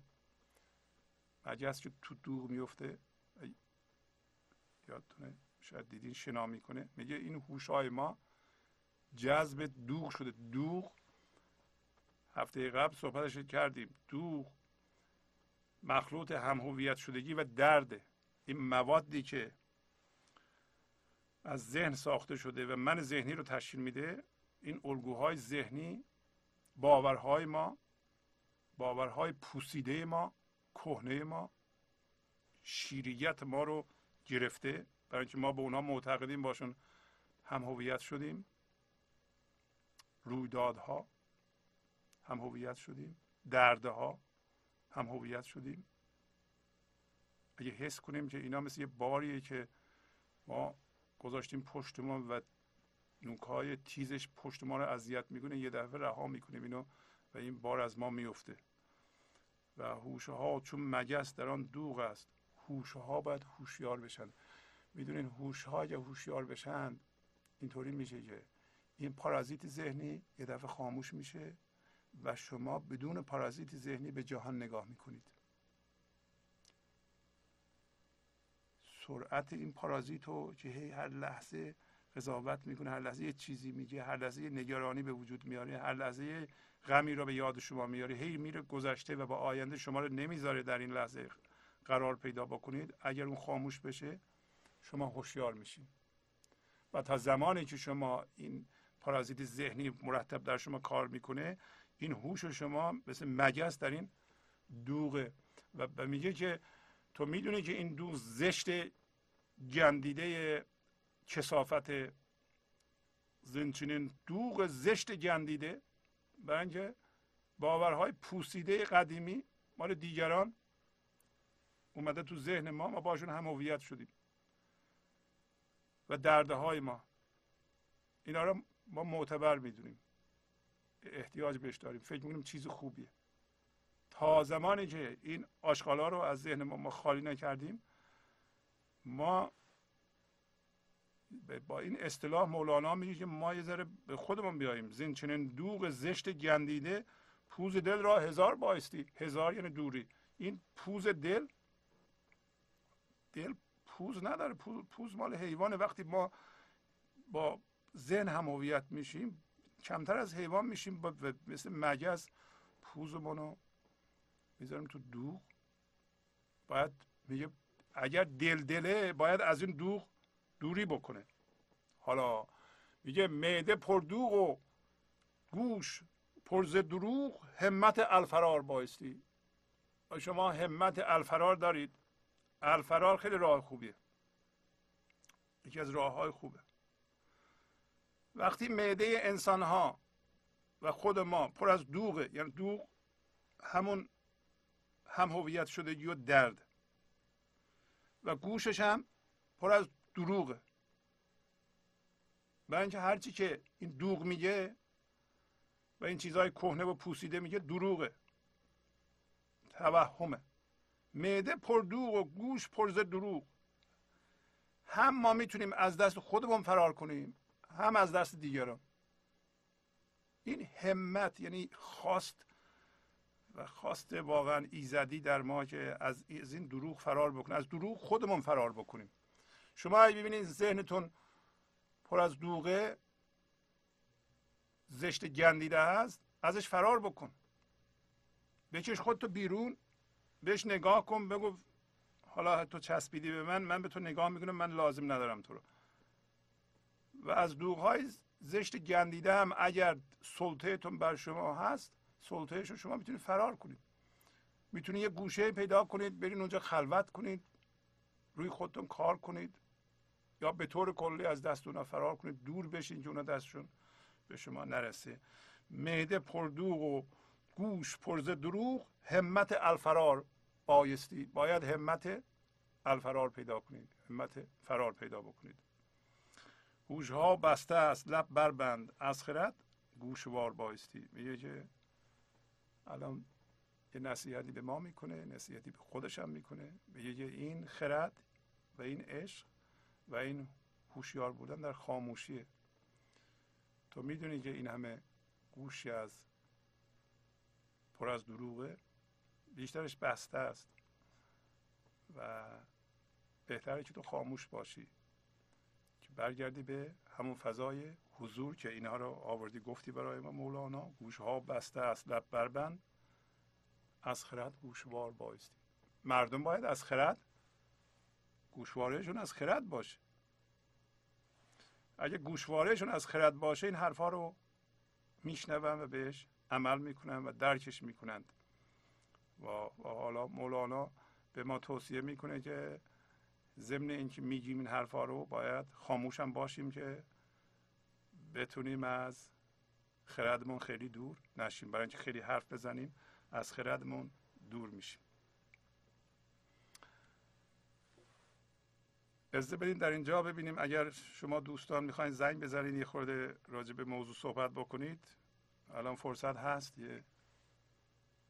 مگس که تو دوغ میفته، یادتونه شاید دیدین، شنا میکنه. میگه این هوش‌های ما جذب دوغ شده. دوغ هفته قبل صحبتش کردیم. دوغ مخلوط هم هویت شدگی و درده. این موادی که از ذهن ساخته شده و من ذهنی رو تشکیل میده، این الگوهای ذهنی، باورهای ما، باورهای پوسیده ما، کهنه ما، شیریت ما رو گرفته، برای اینکه ما به اونها معتقدیم، باشون هم هویت شدیم، رویدادها هم هویت شدیم، دردها هم هویت شدیم. اگه حس کنیم که اینا مثل یه باریه که ما گذاشتیم پشت ما و نوک‌های تیزش پشت ما رو اذیت میکنه، یه دفعه رها میکنیم اینو و این بار از ما میفته. و هوش‌ها چون مگس در آن دوغ است، هوش‌ها باید هوشیار بشن. میدونین هوش‌ها یا هوشیار بشن اینطوری میشه که این پارازیت ذهنی یه دفعه خاموش میشه و شما بدون پارازیت ذهنی به جهان نگاه میکنید. سرعت این پارازیت رو که هی هر لحظه قضاوت میکنه، هر لحظه یه چیزی میگه، هر لحظه نگرانی به وجود میاره، هر لحظه غمی را به یاد شما میاره، هی میره گذشته و با آینده شما رو نمیذاره در این لحظه قرار پیدا بکنید. اگر اون خاموش بشه شما هوشیار میشین و تا زمانی که شما این پارازیت ذهنی مرتب در شما کار میکنه، این هوش شما مثل مگس در این دوغه و میگه که تو میدونی که این دوغ زشت، گندیده، کثافت، زنچنین دوغ زشت گندیده، برای اینکه باورهای پوسیده قدیمی مال دیگران اومده تو ذهن ما، ما باشون هم هویت شدیم و دردهای ما، اینا رو ما معتبر میدونیم، احتیاج بهش داریم، فکر میکنیم چیز خوبیه. تا زمانی که این آشغالا رو از ذهن ما خالی نکردیم، ما با این اصطلاح مولانا میگه که ما یه ذره به خودمون بیاییم. زین چنین دوغ زشت گندیده، پوز دل را هزار بایستی. هزار یعنی دوری. این پوز دل، دل پوز نداره، پوز مال حیوانه. وقتی ما با ذهن هم هویت میشیم، کمتر از حیوان میشیم، مثل مگس پوزمون رو میذاریم تو دوغ. باید میگه اگر دل دله باید از این دوغ دوری بکنه. حالا میگه معده پردوغ و گوش پرز دروغ، همت الفرار بایستی. شما همت الفرار دارید، الفرار خیلی راه خوبیه، یکی از راه های خوبه. وقتی معده انسان ها و خود ما پر از دوغه، یعنی دوغ همون هم هویت شدگی و درد، و گوشش هم پر از دروغه، برای اینکه هرچی که این دوغ میگه و این چیزهای کهنه و پوسیده میگه دروغه، توهمه. معده پر دوغ و گوش پر ز دروغ، هم ما میتونیم از دست خودمون فرار کنیم، هم از دست دیگران. این همت یعنی خواست، و خواست واقعا ایزدی در ما که از این دروغ فرار بکنیم، از دروغ خودمون فرار بکنیم. شما اگه ببینید ذهنتون پر از دوغه، زشت گندیده هست، ازش فرار بکن، بکش خودتو بیرون، بهش نگاه کن، بگو حالا تو چسبیدی به من، من به تو نگاه میکنم، من لازم ندارم تو رو. و از دوغهای زشت گندیده هم اگر سلطهتون بر شما هست، سلطهش رو شما میتونید فرار کنید، میتونید یه گوشه پیدا کنید، برید اونجا خلوت کنید، روی خودتون کار کنید، یا به طور کلی از دست اونا فرار کنید، دور بشین که اونا دستشون به شما نرسه. معده پر دوغ و گوش پر ز دروغ، همت الفرار بایستی. باید همت الفرار پیدا کنید، همت فرار پیدا بکنید. گوش ها بسته است لب بربند، از خرد گوشوار بایستی. میگه که الان یه نصیحتی به ما میکنه، نصیحتی به خودش هم میکنه. میگه که این خرد و این عشق و این هوشیار بودن در خاموشیه. تو میدونی که این همه گوشی از پر از دروغه، بیشترش بسته است و بهتره که تو خاموش باشی، که برگردی به همون فضای حضور که اینها رو آوردی گفتی برای ما مولانا. گوشها بسته است لب بربند، از خرد گوشوار بایستی. مردم باید از خرد، گوشوارشون از خرد باشه. اگه گوشوارهشون از خرد باشه این حرفا رو میشنون و بهش عمل میکنن و درکش میکنند. و حالا مولانا به ما توصیه میکنه که ضمن اینکه میگیم این حرفا رو باید خاموش هم باشیم که بتونیم از خردمون خیلی دور نشیم. برای اینکه خیلی حرف بزنیم از خردمون دور میشیم. اجازه بدین در اینجا ببینیم اگر شما دوستان میخواین زنگ بزنید یه خورده راجع به موضوع صحبت بکنید الان فرصت هست، یه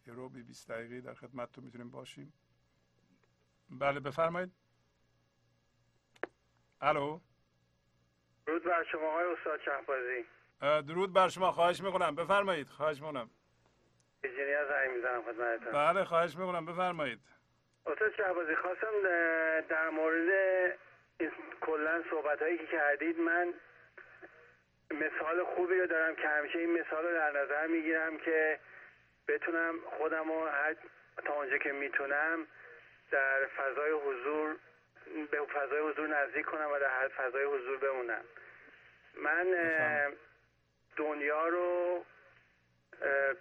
ربع 20 دقیقه در خدمتتون میتونیم باشیم. بله بفرمایید. الو. درود بر شما های استاد چقبازی. درود بر شما. خواهش میکنم بفرمایید. خواهش میکنم. اجازه زنگ میزنم خدمتتون. بله خواهش میکنم بفرمایید. استاد چقبازی خواستم در مورد کلا صحبت هایی که کردید من مثال خوبی رو دارم که همیشه این مثال رو در نظر میگیرم که بتونم خودم رو تا اونجا که میتونم در فضای حضور به فضای حضور نزدیک کنم و در فضای حضور بمونم. من دنیا رو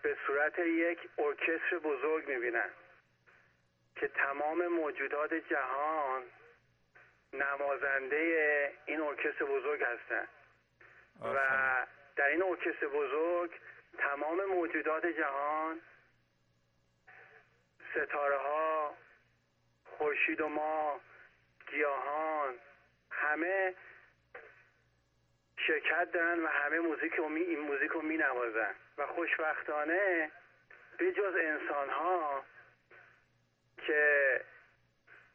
به صورت یک ارکستر بزرگ میبینم که تمام موجودات جهان نوازنده این ارکستر بزرگ هستند و در این ارکستر بزرگ تمام موجودات جهان، ستاره ها، خورشید و ماه، گیاهان، همه شرکت دارن و همه این موزیک رو می نوازن و خوشبختانه به جز انسان ها که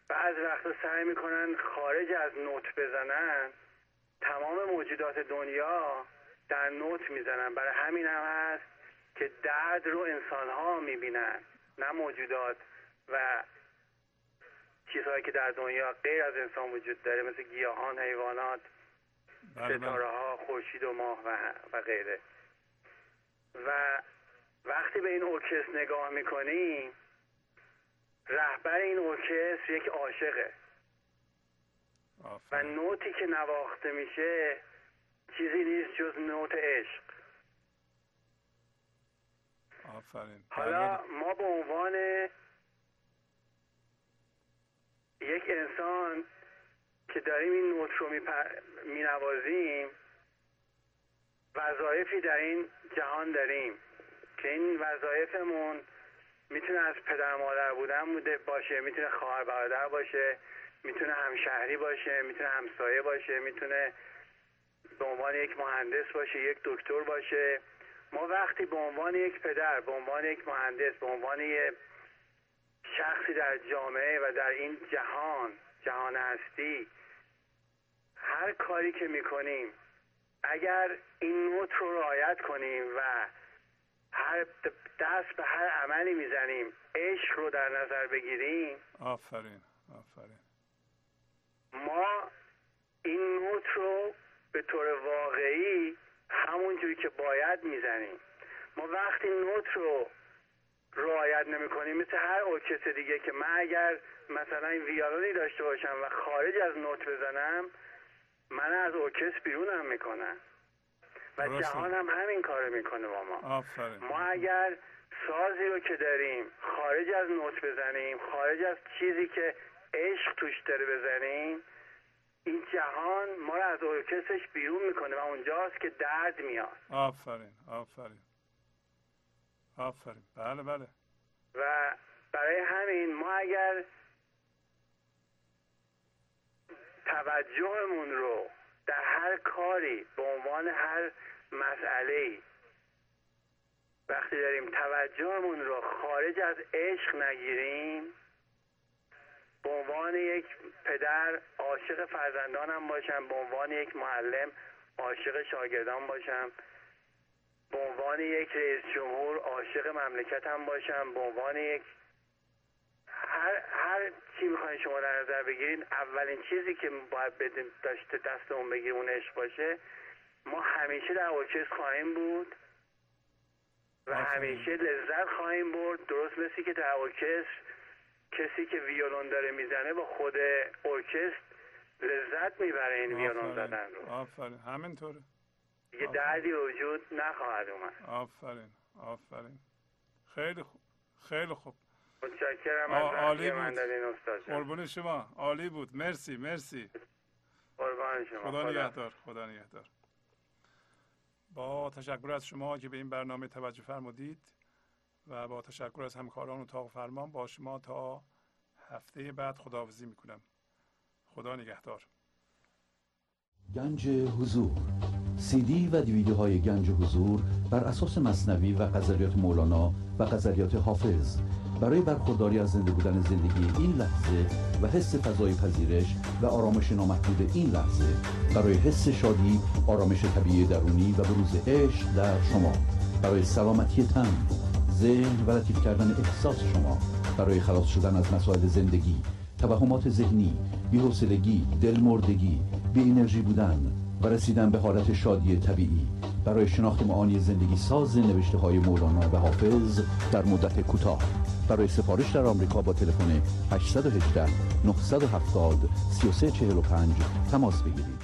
بعض وقتا سعی می کنن خارج از نوت بزنن، تمام موجودات دنیا در نوت میزنن. برای همین هم هست که درد رو انسان ها میبینن نه موجودات و چیزهایی که در دنیا غیر از انسان وجود داره مثل گیاهان، حیوانات، ستاره ها، خورشید و ماه و غیره. و وقتی به این ارکستر نگاه میکنیم رهبر این ارکستر یک عاشقه و نوتی که نواخته میشه چیزی نیست جز نوت عشق. حالا ما به عنوان یک انسان که داریم این نوت رو می نوازیم وظایفی در این جهان داریم که این وظایفمون میتونه از پدر مادر بودن بوده باشه، میتونه خواهر برادر باشه، میتونه همشهری باشه، میتونه همسایه باشه، میتونه به عنوان یک مهندس باشه، یک دکتر باشه. ما وقتی به عنوان یک پدر، به عنوان یک مهندس، به عنوان یک شخصی در جامعه و در این جهان هستی هر کاری که میکنیم اگر این نوت رو رعایت کنیم و هر دست به هر عملی میزنیم عشق رو در نظر بگیریم، آفرین ما این نوت رو به طور واقعی همونجوری که باید میزنیم. ما وقتی نوت رو رعایت نمیکنیم مثل هر ارکستر دیگه که من اگر مثلا این ویالونی داشته باشم و خارج از نوت بزنم من از ارکستر بیرونم میکنم و جهان هم همین کارو میکنه با ما. ما اگر سازی رو که داریم خارج از نوت بزنیم، خارج از چیزی که عشق توش داره بزنیم، این جهان ما رو از ارکسترش بیرون میکنه و اونجاست که درد میاد. آفرین. بله و برای همین ما اگر توجهمون رو در هر کاری به عنوان هر مسئله‌ای وقتی داریم توجهمون رو خارج از عشق نگیریم، به عنوان یک پدر عاشق فرزندانم باشم، به عنوان یک معلم عاشق شاگردان باشم، به عنوان یک رئیس جمهور عاشق مملکتم باشم، به عنوان یک هر چی میخواین شما در نظر بگیرین اولین چیزی که باید بدیم داشته دستمون بگیریم اون عشق باشه. ما همیشه در ارکستر خواهیم بود و همیشه لذت خواهیم برد. درست مثل که در ارکستر کسی که ویولون داره میزنه با خود ارکستر لذت میبره این ویولون زدن رو. آفرین، همینطوره. یه دردی وجود نخواهد اومد. آفرین، آفرین. خیلی خوب، خیلی خوب. متشکرم از عالی بود. قربون شما، عالی بود. مرسی، مرسی. قربان شما. خدا نگهدار، خدا نگهدار. با تشکر از شما که به این برنامه توجه فرمودید و با تشکر از همکاران اتاق فرمان با شما تا هفته بعد خداحافظی میکنم. خدا نگهدار. گنج حضور سی دی و دیویدیوهای گنج حضور بر اساس مثنوی و غزلیات مولانا و غزلیات حافظ برای برخورداری از زنده بودن زندگی این لحظه و حس فضای پذیرش و آرامش نامحدود این لحظه برای حس شادی، آرامش طبیعی درونی و بروز عشق در شما، برای سلامتی تن، ذهن و لطیف کردن احساس شما، برای خلاص شدن از مسائل زندگی، توهمات ذهنی، بی‌حوصلگی، دلمردگی، بی انرژی بودن و رسیدن به حالت شادی طبیعی، برای شناخت معانی زندگی ساز نوشته‌های مولانا و حافظ در مدت کوتاه. برای سفارش در آمریکا با تلفن 818 970 3345 تماس بگیرید.